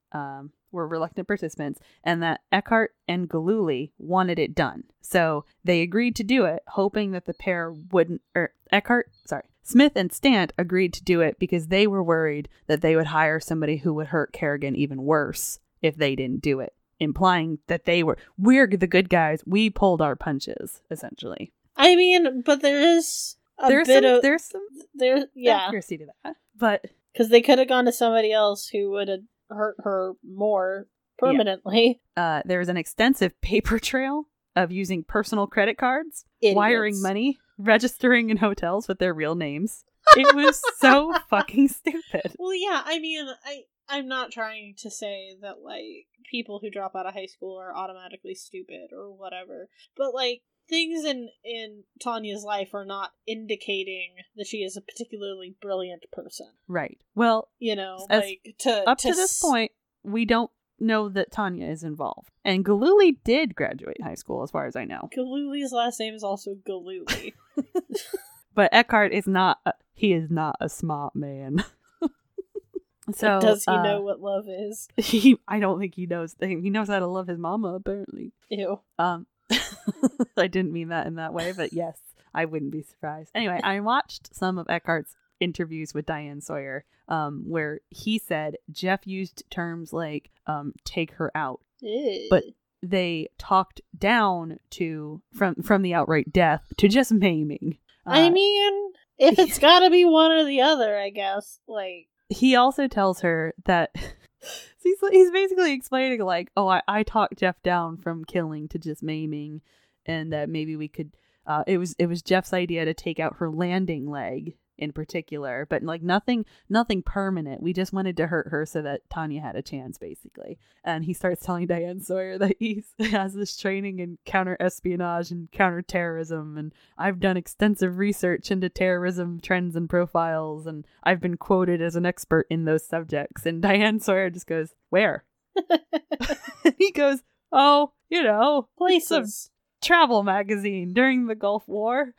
were reluctant participants, and that Eckhart and Gillooly wanted it done. So they agreed to do it, hoping that the pair wouldn't, Smith and Stant agreed to do it because they were worried that they would hire somebody who would hurt Kerrigan even worse if they didn't do it, implying that we're the good guys, we pulled our punches, essentially. I mean, but there's some accuracy to that, but... Because they could have gone to somebody else who would have hurt her more permanently. Yeah. There was an extensive paper trail of using personal credit cards, idiots, wiring money, registering in hotels with their real names. It was so fucking stupid. Well, yeah, I mean, I'm not trying to say that, people who drop out of high school are automatically stupid or whatever. But, things in Tonya's life are not indicating that she is a particularly brilliant person. Right. Well, you know, like to this point, we don't know that Tonya is involved. And Gillooly did graduate high school, as far as I know. Gillooly's last name is also Gillooly. But Eckhart is not. He is not a smart man. So does he know what love is? I don't think he knows. He knows how to love his mama, apparently. Ew. I didn't mean that in that way, but yes, I wouldn't be surprised. Anyway, I watched some of Eckhart's interviews with Diane Sawyer, where he said Jeff used terms like "take her out," ew, but they talked down to from the outright death to just maiming. I mean, if it's got to be one or the other, I guess. Like, he also tells her that he's basically explaining, like, oh, I talked Jeff down from killing to just maiming, and that maybe we could. It was Jeff's idea to take out her landing leg in particular, but like nothing permanent. We just wanted to hurt her so that Tonya had a chance, basically. And he starts telling Diane Sawyer that he has this training in counter-espionage and counterterrorism, and I've done extensive research into terrorism trends and profiles, and I've been quoted as an expert in those subjects. And Diane Sawyer just goes, where? He goes, oh, you know, places, travel magazine during the Gulf War.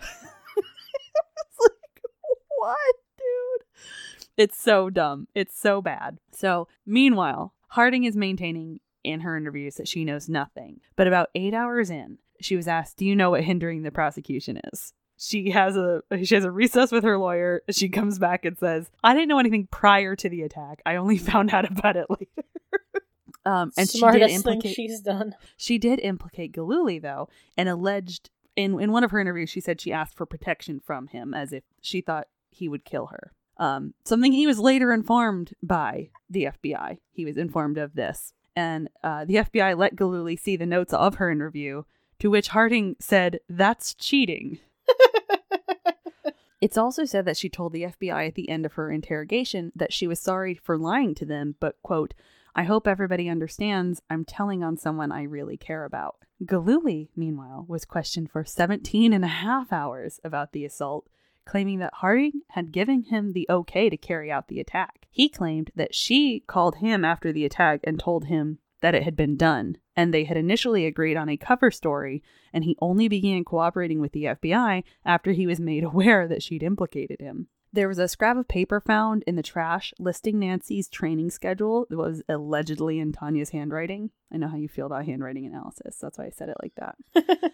What, dude? It's so dumb. It's so bad. So, meanwhile, Harding is maintaining in her interviews that she knows nothing. But about 8 hours in, she was asked, do you know what hindering the prosecution is? She has a recess with her lawyer. She comes back and says, I didn't know anything prior to the attack. I only found out about it later. And smartest thing she's done. She did implicate Gillooly, though, and alleged in one of her interviews, she said she asked for protection from him as if she thought he would kill her. Something he was later informed by the FBI. He was informed of this. And the FBI let Gillooly see the notes of her interview, to which Harding said, that's cheating. It's also said that she told the FBI at the end of her interrogation that she was sorry for lying to them, but, quote, I hope everybody understands I'm telling on someone I really care about. Gillooly, meanwhile, was questioned for 17 and a half hours about the assault, claiming that Harding had given him the okay to carry out the attack. He claimed that she called him after the attack and told him that it had been done, and they had initially agreed on a cover story, and he only began cooperating with the FBI after he was made aware that she'd implicated him. There was a scrap of paper found in the trash listing Nancy's training schedule that was allegedly in Tonya's handwriting. I know how you feel about handwriting analysis. That's why I said it like that.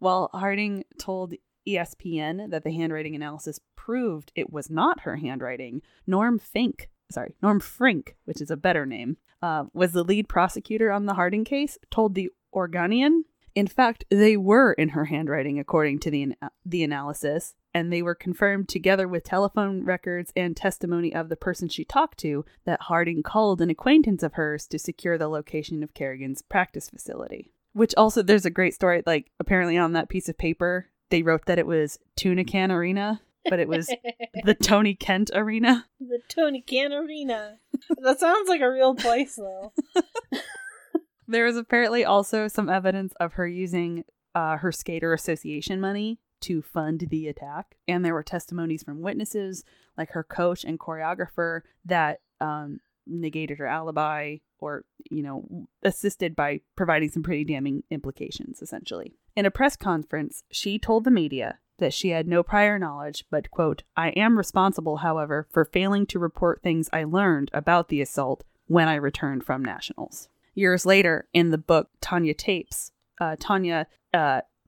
While Harding told ESPN that the handwriting analysis proved it was not her handwriting, Norm Frink, which is a better name, was the lead prosecutor on the Harding case, told the Oregonian, in fact, they were in her handwriting according to the analysis, and they were confirmed together with telephone records and testimony of the person she talked to that Harding called an acquaintance of hers to secure the location of Kerrigan's practice facility. Which also, there's a great story, like, apparently on that piece of paper, they wrote that it was Tony Kent Arena, but it was the Tony Kent Arena. The Tony Kent Arena. That sounds like a real place, though. There was apparently also some evidence of her using her skater association money to fund the attack. And there were testimonies from witnesses, like her coach and choreographer, that negated her alibi, or, you know, assisted by providing some pretty damning implications, essentially. In a press conference, she told the media that she had no prior knowledge, but, quote, I am responsible, however, for failing to report things I learned about the assault when I returned from nationals. Years later, in the book Tonya Tapes, Tonya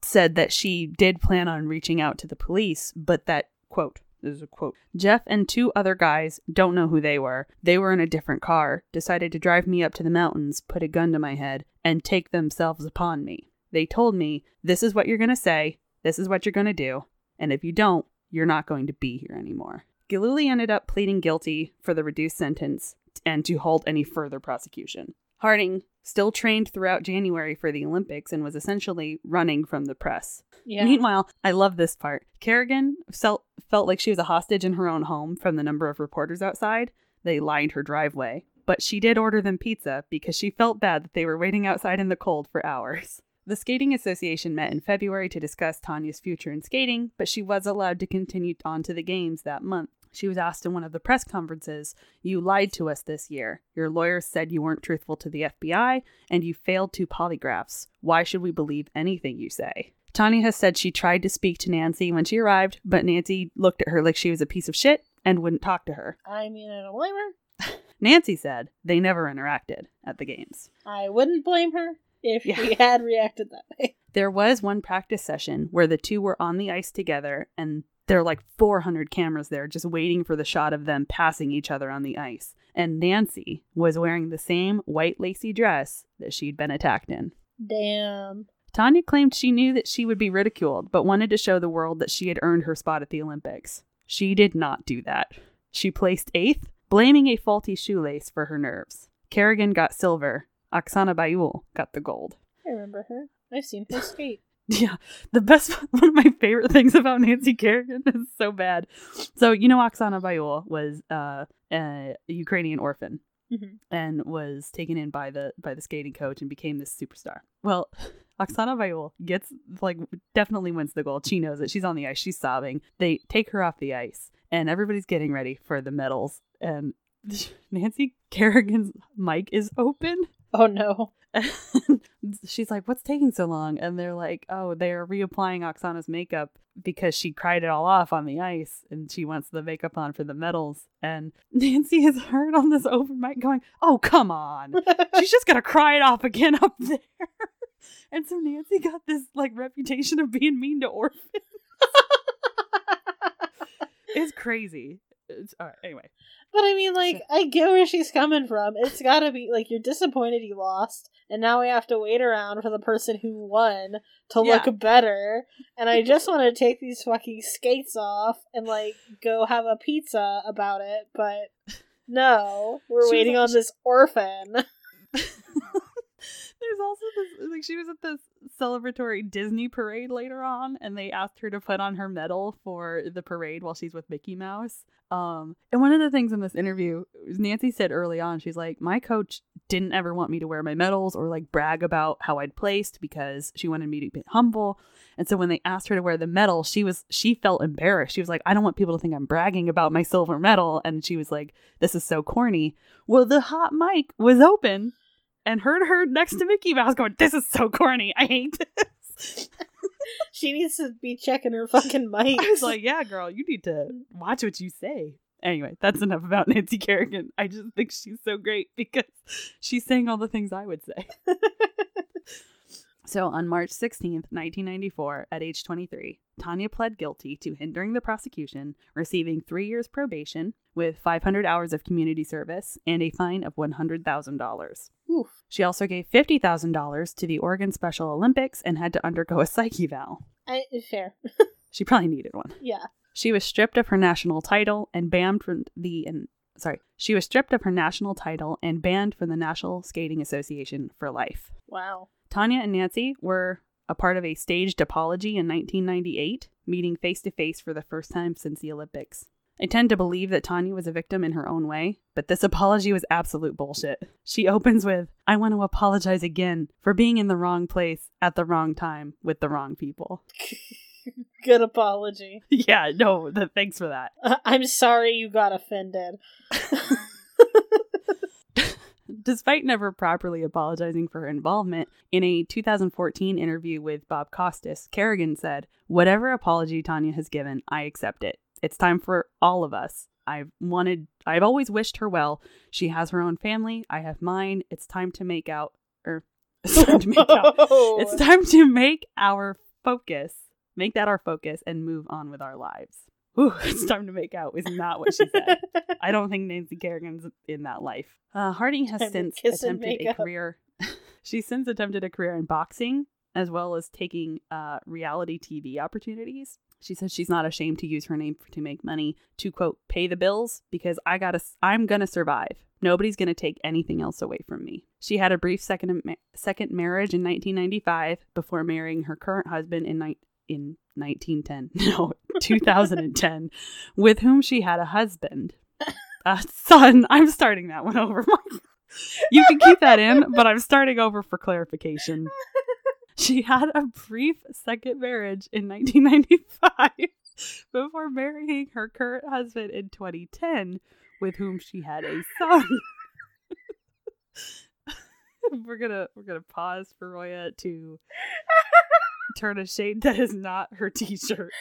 said that she did plan on reaching out to the police, but that, quote, this is a quote, Jeff and two other guys, don't know who they were. They were in a different car, decided to drive me up to the mountains, put a gun to my head, and take themselves upon me. They told me, this is what you're going to say, this is what you're going to do, and if you don't, you're not going to be here anymore. Gillooly ended up pleading guilty for the reduced sentence and to halt any further prosecution. Harding still trained throughout January for the Olympics and was essentially running from the press. Yeah. Meanwhile, I love this part. Kerrigan felt like she was a hostage in her own home from the number of reporters outside. They lined her driveway, but she did order them pizza because she felt bad that they were waiting outside in the cold for hours. The Skating Association met in February to discuss Tonya's future in skating, but she was allowed to continue on to the games that month. She was asked in one of the press conferences, "You lied to us this year. Your lawyers said you weren't truthful to the FBI, and you failed two polygraphs. Why should we believe anything you say?" Tonya has said she tried to speak to Nancy when she arrived, but Nancy looked at her like she was a piece of shit and wouldn't talk to her. I mean, I don't blame her. Nancy said they never interacted at the games. I wouldn't blame her. If we had reacted that way. There was one practice session where the two were on the ice together, and there are like 400 cameras there just waiting for the shot of them passing each other on the ice. And Nancy was wearing the same white lacy dress that she'd been attacked in. Damn. Tonya claimed she knew that she would be ridiculed, but wanted to show the world that she had earned her spot at the Olympics. She did not do that. She placed 8th, blaming a faulty shoelace for her nerves. Kerrigan got silver. Oksana Bayul got the gold. I remember her. I've seen her skate. Yeah. The best, one of my favorite things about Nancy Kerrigan is so bad. So, you know, Oksana Bayul was a Ukrainian orphan and was taken in by the skating coach and became this superstar. Well, Oksana Bayul gets, like, definitely wins the gold. She knows it. She's on the ice. She's sobbing. They take her off the ice and everybody's getting ready for the medals. And Nancy Kerrigan's mic is open. Oh, no. She's like, "What's taking so long?" And they're like, "Oh, they're reapplying Oksana's makeup because she cried it all off on the ice and she wants the makeup on for the medals." And Nancy is heard on this open mic going, "Oh, come on. She's just going to cry it off again up there." And so Nancy got this, like, reputation of being mean to orphans. It's crazy. All right, anyway. But I mean, like, I get where she's coming from. It's gotta be, like, you're disappointed you lost, and now we have to wait around for the person who won to look better, and I just want to take these fucking skates off and, like, go have a pizza about it, but no, we're waiting on this orphan. There's also this, like, she was at this celebratory Disney parade later on, and they asked her to put on her medal for the parade while she's with Mickey Mouse. And one of the things in this interview, Nancy said early on, she's like, "My coach didn't ever want me to wear my medals or, like, brag about how I'd placed because she wanted me to be humble." And so when they asked her to wear the medal, she felt embarrassed. She was like, "I don't want people to think I'm bragging about my silver medal." And she was like, "This is so corny." Well, the hot mic was open. And heard her next to Mickey Mouse going, "This is so corny. I hate this." She needs to be checking her fucking mic. I was like, "Yeah, girl, you need to watch what you say." Anyway, that's enough about Nancy Kerrigan. I just think she's so great because she's saying all the things I would say. So on March 16th, 1994, at age 23, Tonya pled guilty to hindering the prosecution, receiving 3 years probation with 500 hours of community service and a fine of $100,000. She also gave $50,000 to the Oregon Special Olympics and had to undergo a psych eval. Fair. She probably needed one. Yeah. She was stripped of her national title and banned from the... She was stripped of her national title and banned from the National Skating Association for life. Wow. Tonya and Nancy were a part of a staged apology in 1998, meeting face-to-face for the first time since the Olympics. I tend to believe that Tonya was a victim in her own way, but this apology was absolute bullshit. She opens with, "I want to apologize again for being in the wrong place at the wrong time with the wrong people." Good apology. Yeah, no, thanks for that. I'm sorry you got offended. Despite never properly apologizing for her involvement, in a 2014 interview with Bob Costas, Kerrigan said, "Whatever apology Tonya has given, I accept it. It's time for all of us. I've always wished her well. She has her own family. I have mine. It's time to make our focus. Make that our focus and move on with our lives." Ooh, "it's time to make out" is not what she said. I don't think Nancy Kerrigan's in that life. Harding has since attempted a career. She's since attempted a career in boxing, as well as taking reality TV opportunities. She says she's not ashamed to use her name to make money to, quote, "pay the bills because I'm gonna survive. Nobody's gonna take anything else away from me." She had a brief second marriage in 1995 before marrying her current husband in 2010, with whom she had a husband. Son, I'm starting that one over. You can keep that in, but I'm starting over for clarification. She had a brief second marriage in 1995 before marrying her current husband in 2010, with whom she had a son. We're gonna pause for Roya to turn a shade that is not her t-shirt.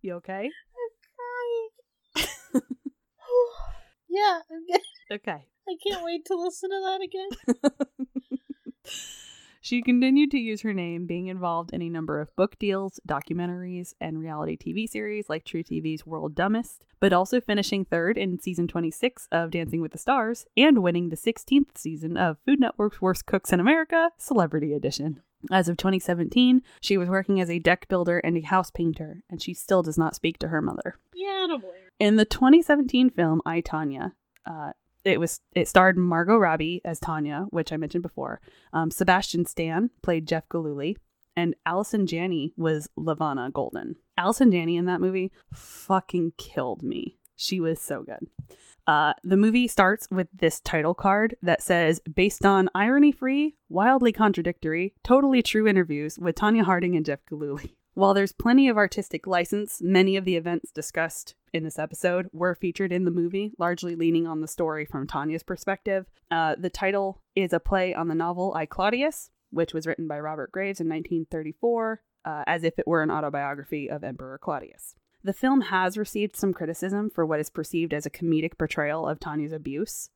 You okay? I'm crying. Yeah, I'm good. Okay. I can't wait to listen to that again. She continued to use her name, being involved in a number of book deals, documentaries, and reality TV series like True TV's World Dumbest, but also finishing third in season 26 of Dancing with the Stars and winning the 16th season of Food Network's Worst Cooks in America, Celebrity Edition. As of 2017, she was working as a deck builder and a house painter, and she still does not speak to her mother. Yeah, I don't blame her. In the 2017 film I, Tonya, it starred Margot Robbie as Tonya, which I mentioned before. Sebastian Stan played Jeff Gillooly, and Allison Janney was LaVona Golden. Allison Janney in that movie fucking killed me. She was so good. The movie starts with this title card that says, based on irony-free, wildly contradictory, totally true interviews with Tonya Harding and Jeff Gillooly. While there's plenty of artistic license, many of the events discussed in this episode were featured in the movie, largely leaning on the story from Tonya's perspective. The title is a play on the novel I, Claudius, which was written by Robert Graves in 1934, as if it were an autobiography of Emperor Claudius. The film has received some criticism for what is perceived as a comedic portrayal of Tonya's abuse,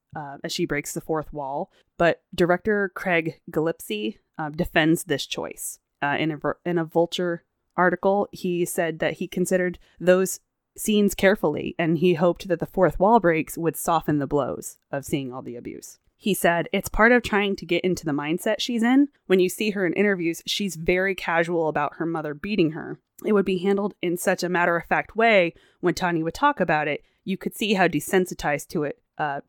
as she breaks the fourth wall, but director Craig Gillespie defends this choice. In a Vulture article, he said that he considered those scenes carefully, and he hoped that the fourth wall breaks would soften the blows of seeing all the abuse. He said, it's part of trying to get into the mindset she's in. When you see her in interviews, she's very casual about her mother beating her. It would be handled in such a matter-of-fact way when Tonya would talk about it. You could see how desensitized to it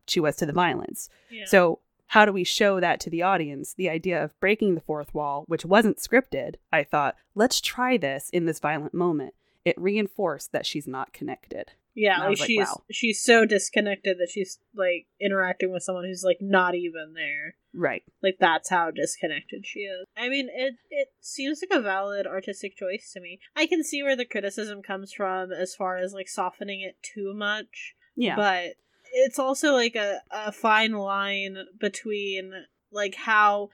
she was to the violence. Yeah. So how do we show that to the audience? The idea of breaking the fourth wall, which wasn't scripted, I thought, let's try this in this violent moment. It reinforced that she's not connected. Yeah, like she's so disconnected that she's like interacting with someone who's like not even there. Right. Like that's how disconnected she is. I mean, it seems like a valid artistic choice to me. I can see where the criticism comes from as far as like softening it too much. Yeah. But it's also like a fine line between like how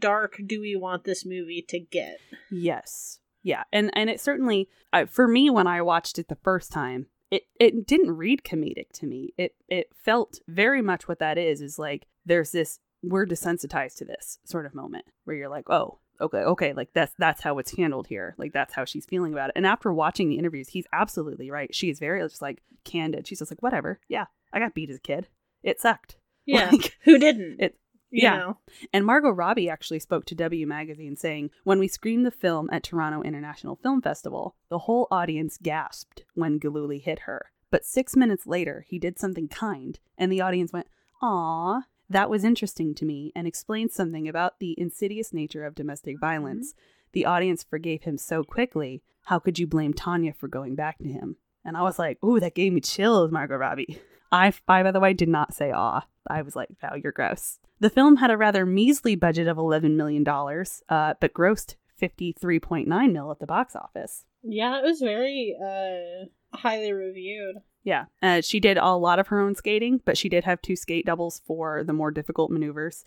dark do we want this movie to get? Yes. Yeah. And it certainly, for me, when I watched it the first time, It didn't read comedic to me. It felt very much what that is like there's this we're desensitized to this sort of moment where you're like, oh, okay, like that's how it's handled here. Like that's how she's feeling about it. And after watching the interviews, he's absolutely right. She is very just like candid. She's just like, whatever. Yeah, I got beat as a kid. It sucked. Yeah. Like, who didn't? You know. And Margot Robbie actually spoke to W Magazine saying, when we screened the film at Toronto International Film Festival, the whole audience gasped when Gillooly hit her. But 6 minutes later, he did something kind and the audience went, "Aw, that was interesting to me," and explained something about the insidious nature of domestic violence. Mm-hmm. The audience forgave him so quickly. How could you blame Tonya for going back to him? And I was like, ooh, that gave me chills, Margot Robbie. I, by the way, did not say aw. I was like, wow, you're gross. The film had a rather measly budget of $11 million, but grossed $53.9 mil at the box office. Yeah, it was very highly reviewed. Yeah, she did a lot of her own skating, but she did have two skate doubles for the more difficult maneuvers.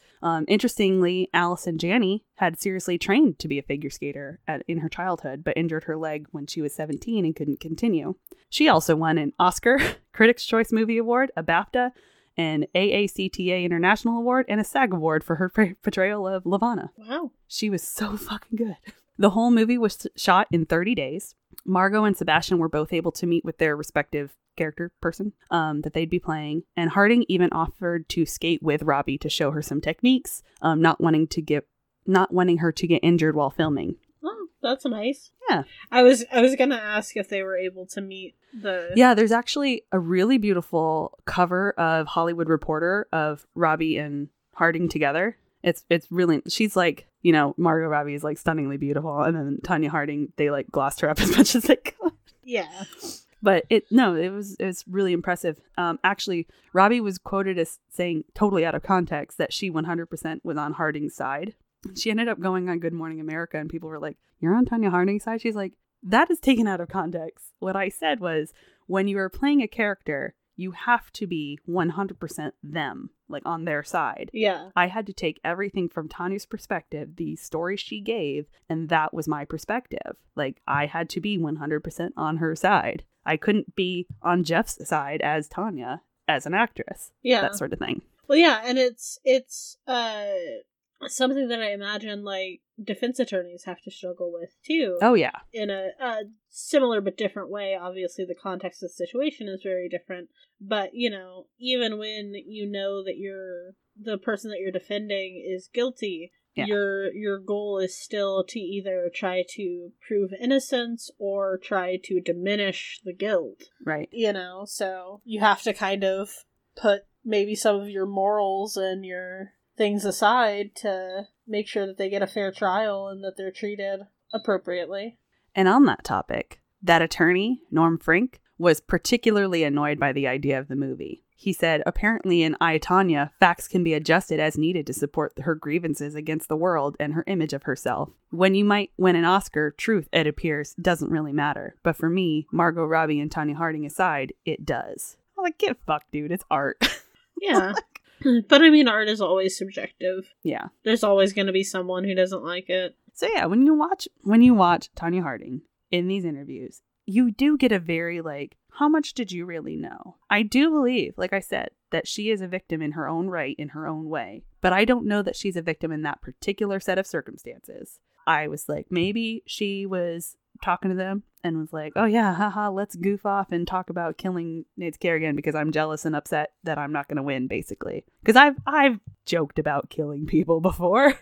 Interestingly, Allison Janney had seriously trained to be a figure skater in her childhood, but injured her leg when she was 17 and couldn't continue. She also won an Oscar, Critics' Choice Movie Award, a BAFTA, an AACTA International Award, and a SAG Award for her portrayal of LaVona. Wow. She was so fucking good. The whole movie was shot in 30 days. Margot and Sebastian were both able to meet with their respective character person that they'd be playing, and Harding even offered to skate with Robbie to show her some techniques, not wanting her to get injured while filming. Oh, that's nice. Yeah. I was going to ask if they were able to meet the... Yeah, there's actually a really beautiful cover of Hollywood Reporter of Robbie and Harding together. It's really... She's like, you know, Margot Robbie is like stunningly beautiful. And then Tonya Harding, they like glossed her up as much as they could. Yeah. But it was really impressive. Actually, Robbie was quoted as saying, totally out of context, that she 100% was on Harding's side. She ended up going on Good Morning America, and people were like, "You're on Tonya Harding's side?" She's like, "That is taken out of context. What I said was, when you are playing a character, you have to be 100% them, like on their side." Yeah. I had to take everything from Tonya's perspective, the story she gave, and that was my perspective. Like, I had to be 100% on her side. I couldn't be on Jeff's side as Tonya, as an actress. Yeah. That sort of thing. Well, yeah, and it's something that I imagine, like, defense attorneys have to struggle with, too. Oh, yeah. In a similar but different way. Obviously, the context of the situation is very different. But, you know, even when you know that the person that you're defending is guilty, yeah, your goal is still to either try to prove innocence or try to diminish the guilt. Right. You know, so you have to kind of put maybe some of your morals and your things aside to make sure that they get a fair trial and that they're treated appropriately. And on that topic, that attorney, Norm Frink, was particularly annoyed by the idea of the movie. He said, apparently in I, Tonya, facts can be adjusted as needed to support her grievances against the world and her image of herself. When you might win an Oscar, truth, it appears, doesn't really matter. But for me, Margot Robbie and Tonya Harding aside, it does. I'm like, get fucked, dude. It's art. Yeah. But I mean, art is always subjective. Yeah. There's always going to be someone who doesn't like it. So yeah, when you watch Tonya Harding in these interviews, you do get a very, like, how much did you really know? I do believe, like I said, that she is a victim in her own right, in her own way. But I don't know that she's a victim in that particular set of circumstances. I was like, maybe she was talking to them and was like, oh yeah, haha, let's goof off and talk about killing Nancy Kerrigan because I'm jealous and upset that I'm not going to win, basically. Because I've joked about killing people before.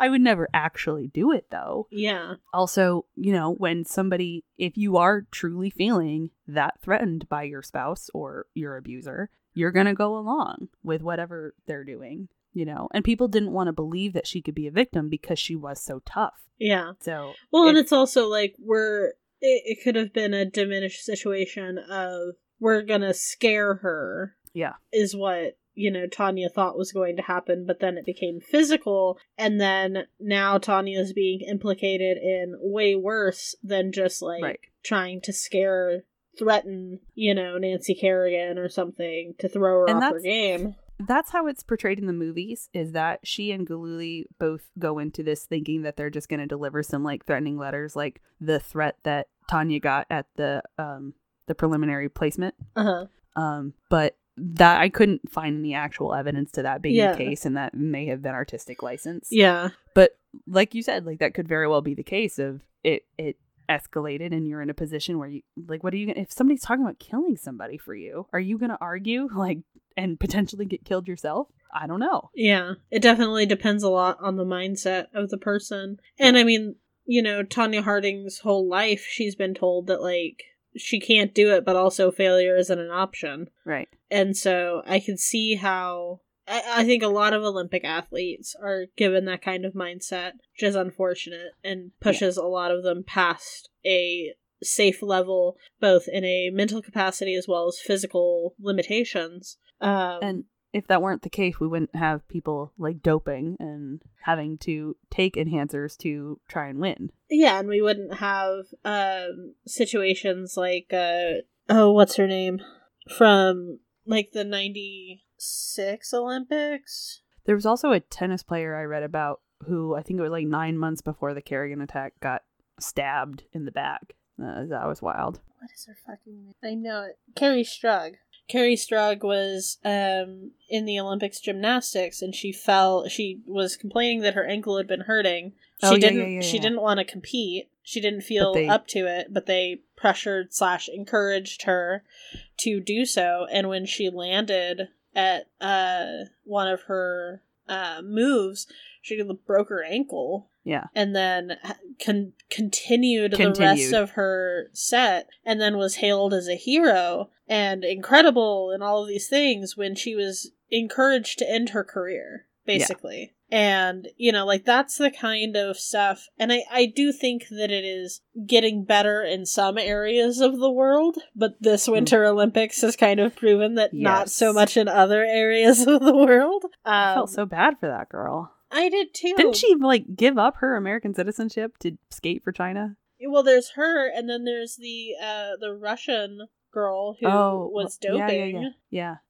I would never actually do it, though. Yeah. Also, you know, when somebody, if you are truly feeling that threatened by your spouse or your abuser, you're going to go along with whatever they're doing. You know, and people didn't want to believe that she could be a victim because she was so tough. Yeah. So, well, and it's also like it could have been a diminished situation of we're going to scare her. Yeah. Is what, you know, Tonya thought was going to happen, but then it became physical. And then now Tonya is being implicated in way worse than just like trying to scare, threaten, you know, Nancy Kerrigan or something to throw her off her game. That's how it's portrayed in the movies, is that she and Gillooly both go into this thinking that they're just going to deliver some, like, threatening letters, like the threat that Tonya got at the preliminary placement. Uh-huh. But that I couldn't find any actual evidence to that being the case, and that may have been artistic license. Yeah. But like you said, like, that could very well be the case of it escalated and you're in a position where you, like, what are you gonna, if somebody's talking about killing somebody for you, are you gonna argue, like, and potentially get killed yourself? I don't know. Yeah, it definitely depends a lot on the mindset of the person. And I mean, you know, Tonya Harding's whole life she's been told that, like, she can't do it, but also failure isn't an option. Right. And so I can see how I think a lot of Olympic athletes are given that kind of mindset, which is unfortunate and pushes a lot of them past a safe level, both in a mental capacity as well as physical limitations. And if that weren't the case, we wouldn't have people like doping and having to take enhancers to try and win. Yeah, and we wouldn't have situations like, what's her name? From like the 96 Olympics. There was also a tennis player I read about who, I think it was like 9 months before the Kerrigan attack, got stabbed in the back. That was wild. What is her fucking name? I know it. Carrie Strug. Carrie Strug was in the Olympics gymnastics, and she fell. She was complaining that her ankle had been hurting. She didn't want to compete. She didn't feel up to it, but they pressured / encouraged her to do so. And when she landed at one of her moves, she broke her ankle. Yeah. And then continued the rest of her set, and then was hailed as a hero and incredible and all of these things when she was encouraged to end her career, basically. Yeah. And, you know, like, that's the kind of stuff. And I do think that it is getting better in some areas of the world, but this Winter Olympics has kind of proven that not so much in other areas of the world. I felt so bad for that girl. I did too. Didn't she, like, give up her American citizenship to skate for China? Well, there's her, and then there's the Russian girl who was doping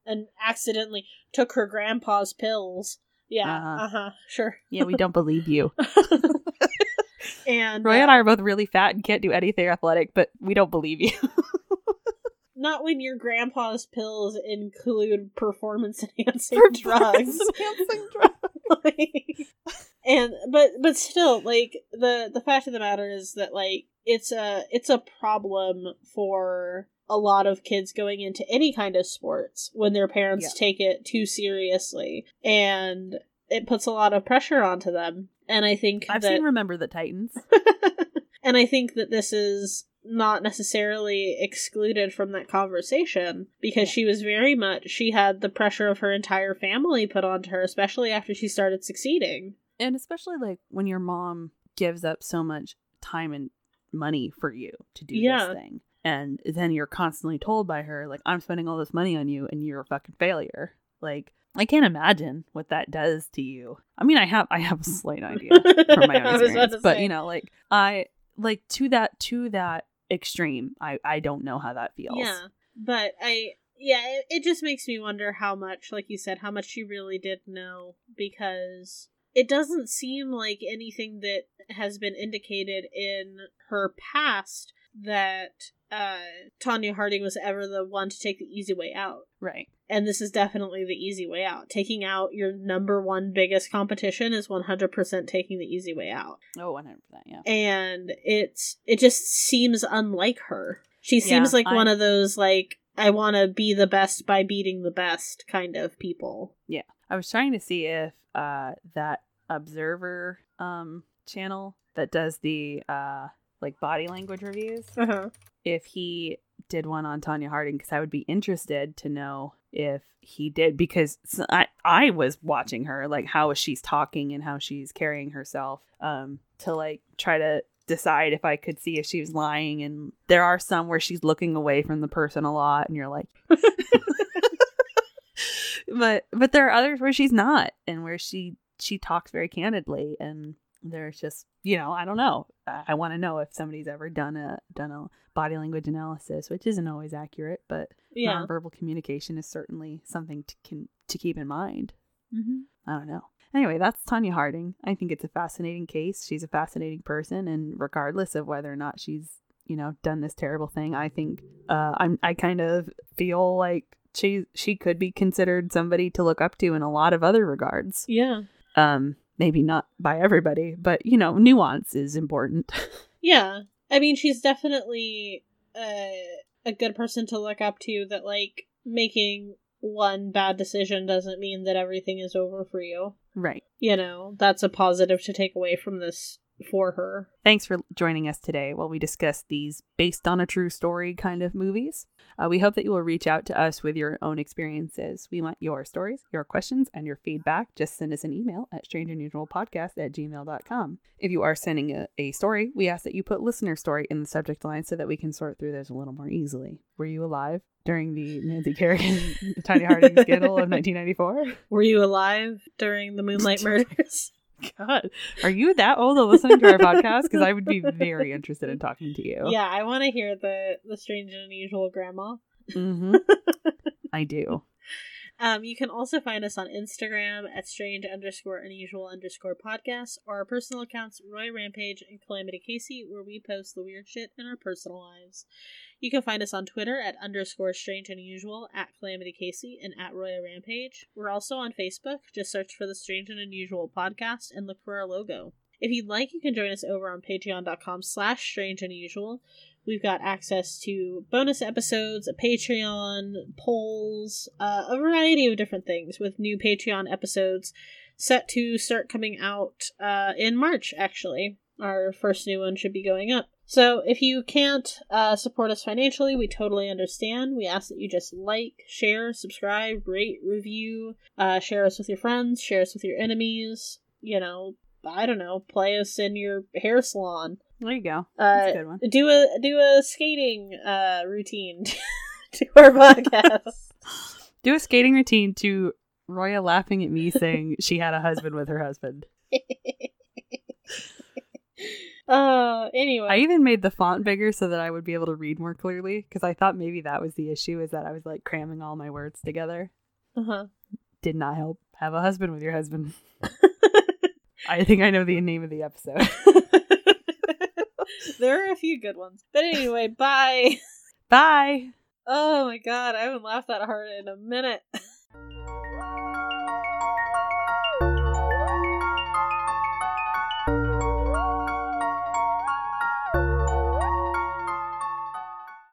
and accidentally took her grandpa's pills. Sure. Yeah, we don't believe you. And Roy and I are both really fat and can't do anything athletic, but we don't believe you. Not when your grandpa's pills include performance enhancing drugs. But still, like, the fact of the matter is that, like, it's a problem for a lot of kids going into any kind of sports when their parents take it too seriously, and it puts a lot of pressure onto them. And I think I've seen Remember the Titans. And I think that this is not necessarily excluded from that conversation, because she had the pressure of her entire family put onto her, especially after she started succeeding. And especially, like, when your mom gives up so much time and money for you to do this thing. And then you're constantly told by her, like, I'm spending all this money on you and you're a fucking failure. Like, I can't imagine what that does to you. I mean, I have a slight idea from my own experience. But, you know, like, I, like, to that extreme, I don't know how that feels. Yeah, but it just makes me wonder how much, like you said, how much she really did know, because it doesn't seem like anything that has been indicated in her past that Tonya Harding was ever the one to take the easy way out. Right. And this is definitely the easy way out. Taking out your number one biggest competition is 100% taking the easy way out. Oh, 100%, yeah. And it just seems unlike her. She seems like one of those, like, I want to be the best by beating the best kind of people. Yeah. I was trying to see if that Observer channel that does the like body language reviews, if he did one on Tonya Harding, because I would be interested to know if he did, because I was watching her, like, how she's talking and how she's carrying herself, to, like, try to decide if I could see if she was lying. And there are some where she's looking away from the person a lot and you're like but there are others where she's not, and where she talks very candidly, and there's just, you know, I don't know. I want to know if somebody's ever done a body language analysis, which isn't always accurate, but nonverbal communication is certainly something to keep in mind. Mm-hmm. I don't know. Anyway, that's Tonya Harding. I think it's a fascinating case. She's a fascinating person, and regardless of whether or not she's, you know, done this terrible thing, I think I kind of feel like she could be considered somebody to look up to in a lot of other regards. Yeah. Maybe not by everybody, but, you know, nuance is important. Yeah. I mean, she's definitely a good person to look up to, that, like, making one bad decision doesn't mean that everything is over for you. Right. You know, that's a positive to take away from this for her. Thanks for joining us today while we discuss these based on a true story kind of movies. We hope that you will reach out to us with your own experiences. We want your stories, your questions, and your feedback. Just send us an email at strangerneutral podcast@gmail.com. If you are sending a story, we ask that you put listener story in the subject line so that we can sort through those a little more easily. Were you alive during the Nancy Kerrigan Tonya Harding scandal of 1994? Were you alive during the Moonlight Murders? God, are you that old to listening to our podcast? Because I would be very interested in talking to you. Yeah, I want to hear the strange and unusual grandma. Mm-hmm. I do. You can also find us on Instagram at strange_unusual_podcast, or our personal accounts, Roy Rampage and Calamity Casey, where we post the weird shit in our personal lives. You can find us on Twitter at _strange unusual, at Calamity Casey, and at Roy Rampage. We're also on Facebook. Just search for the Strange and Unusual Podcast and look for our logo. If you'd like, you can join us over on patreon.com/strangeunusual. We've got access to bonus episodes, a Patreon, polls, a variety of different things, with new Patreon episodes set to start coming out in March, actually. Our first new one should be going up. So if you can't support us financially, we totally understand. We ask that you just like, share, subscribe, rate, review, share us with your friends, share us with your enemies. you know, I don't know, play us in your hair salon. There you go. That's a good one. Do a skating routine to our podcast. Do a skating routine to Roya laughing at me saying she had a husband with her husband. Anyway, I even made the font bigger so that I would be able to read more clearly, because I thought maybe that was the issue, is that I was like cramming all my words together. Uh-huh. Did not help. Have a husband with your husband. I think I know the name of the episode. There are a few good ones. But anyway, bye. Bye. Oh my god, I haven't laughed that hard in a minute.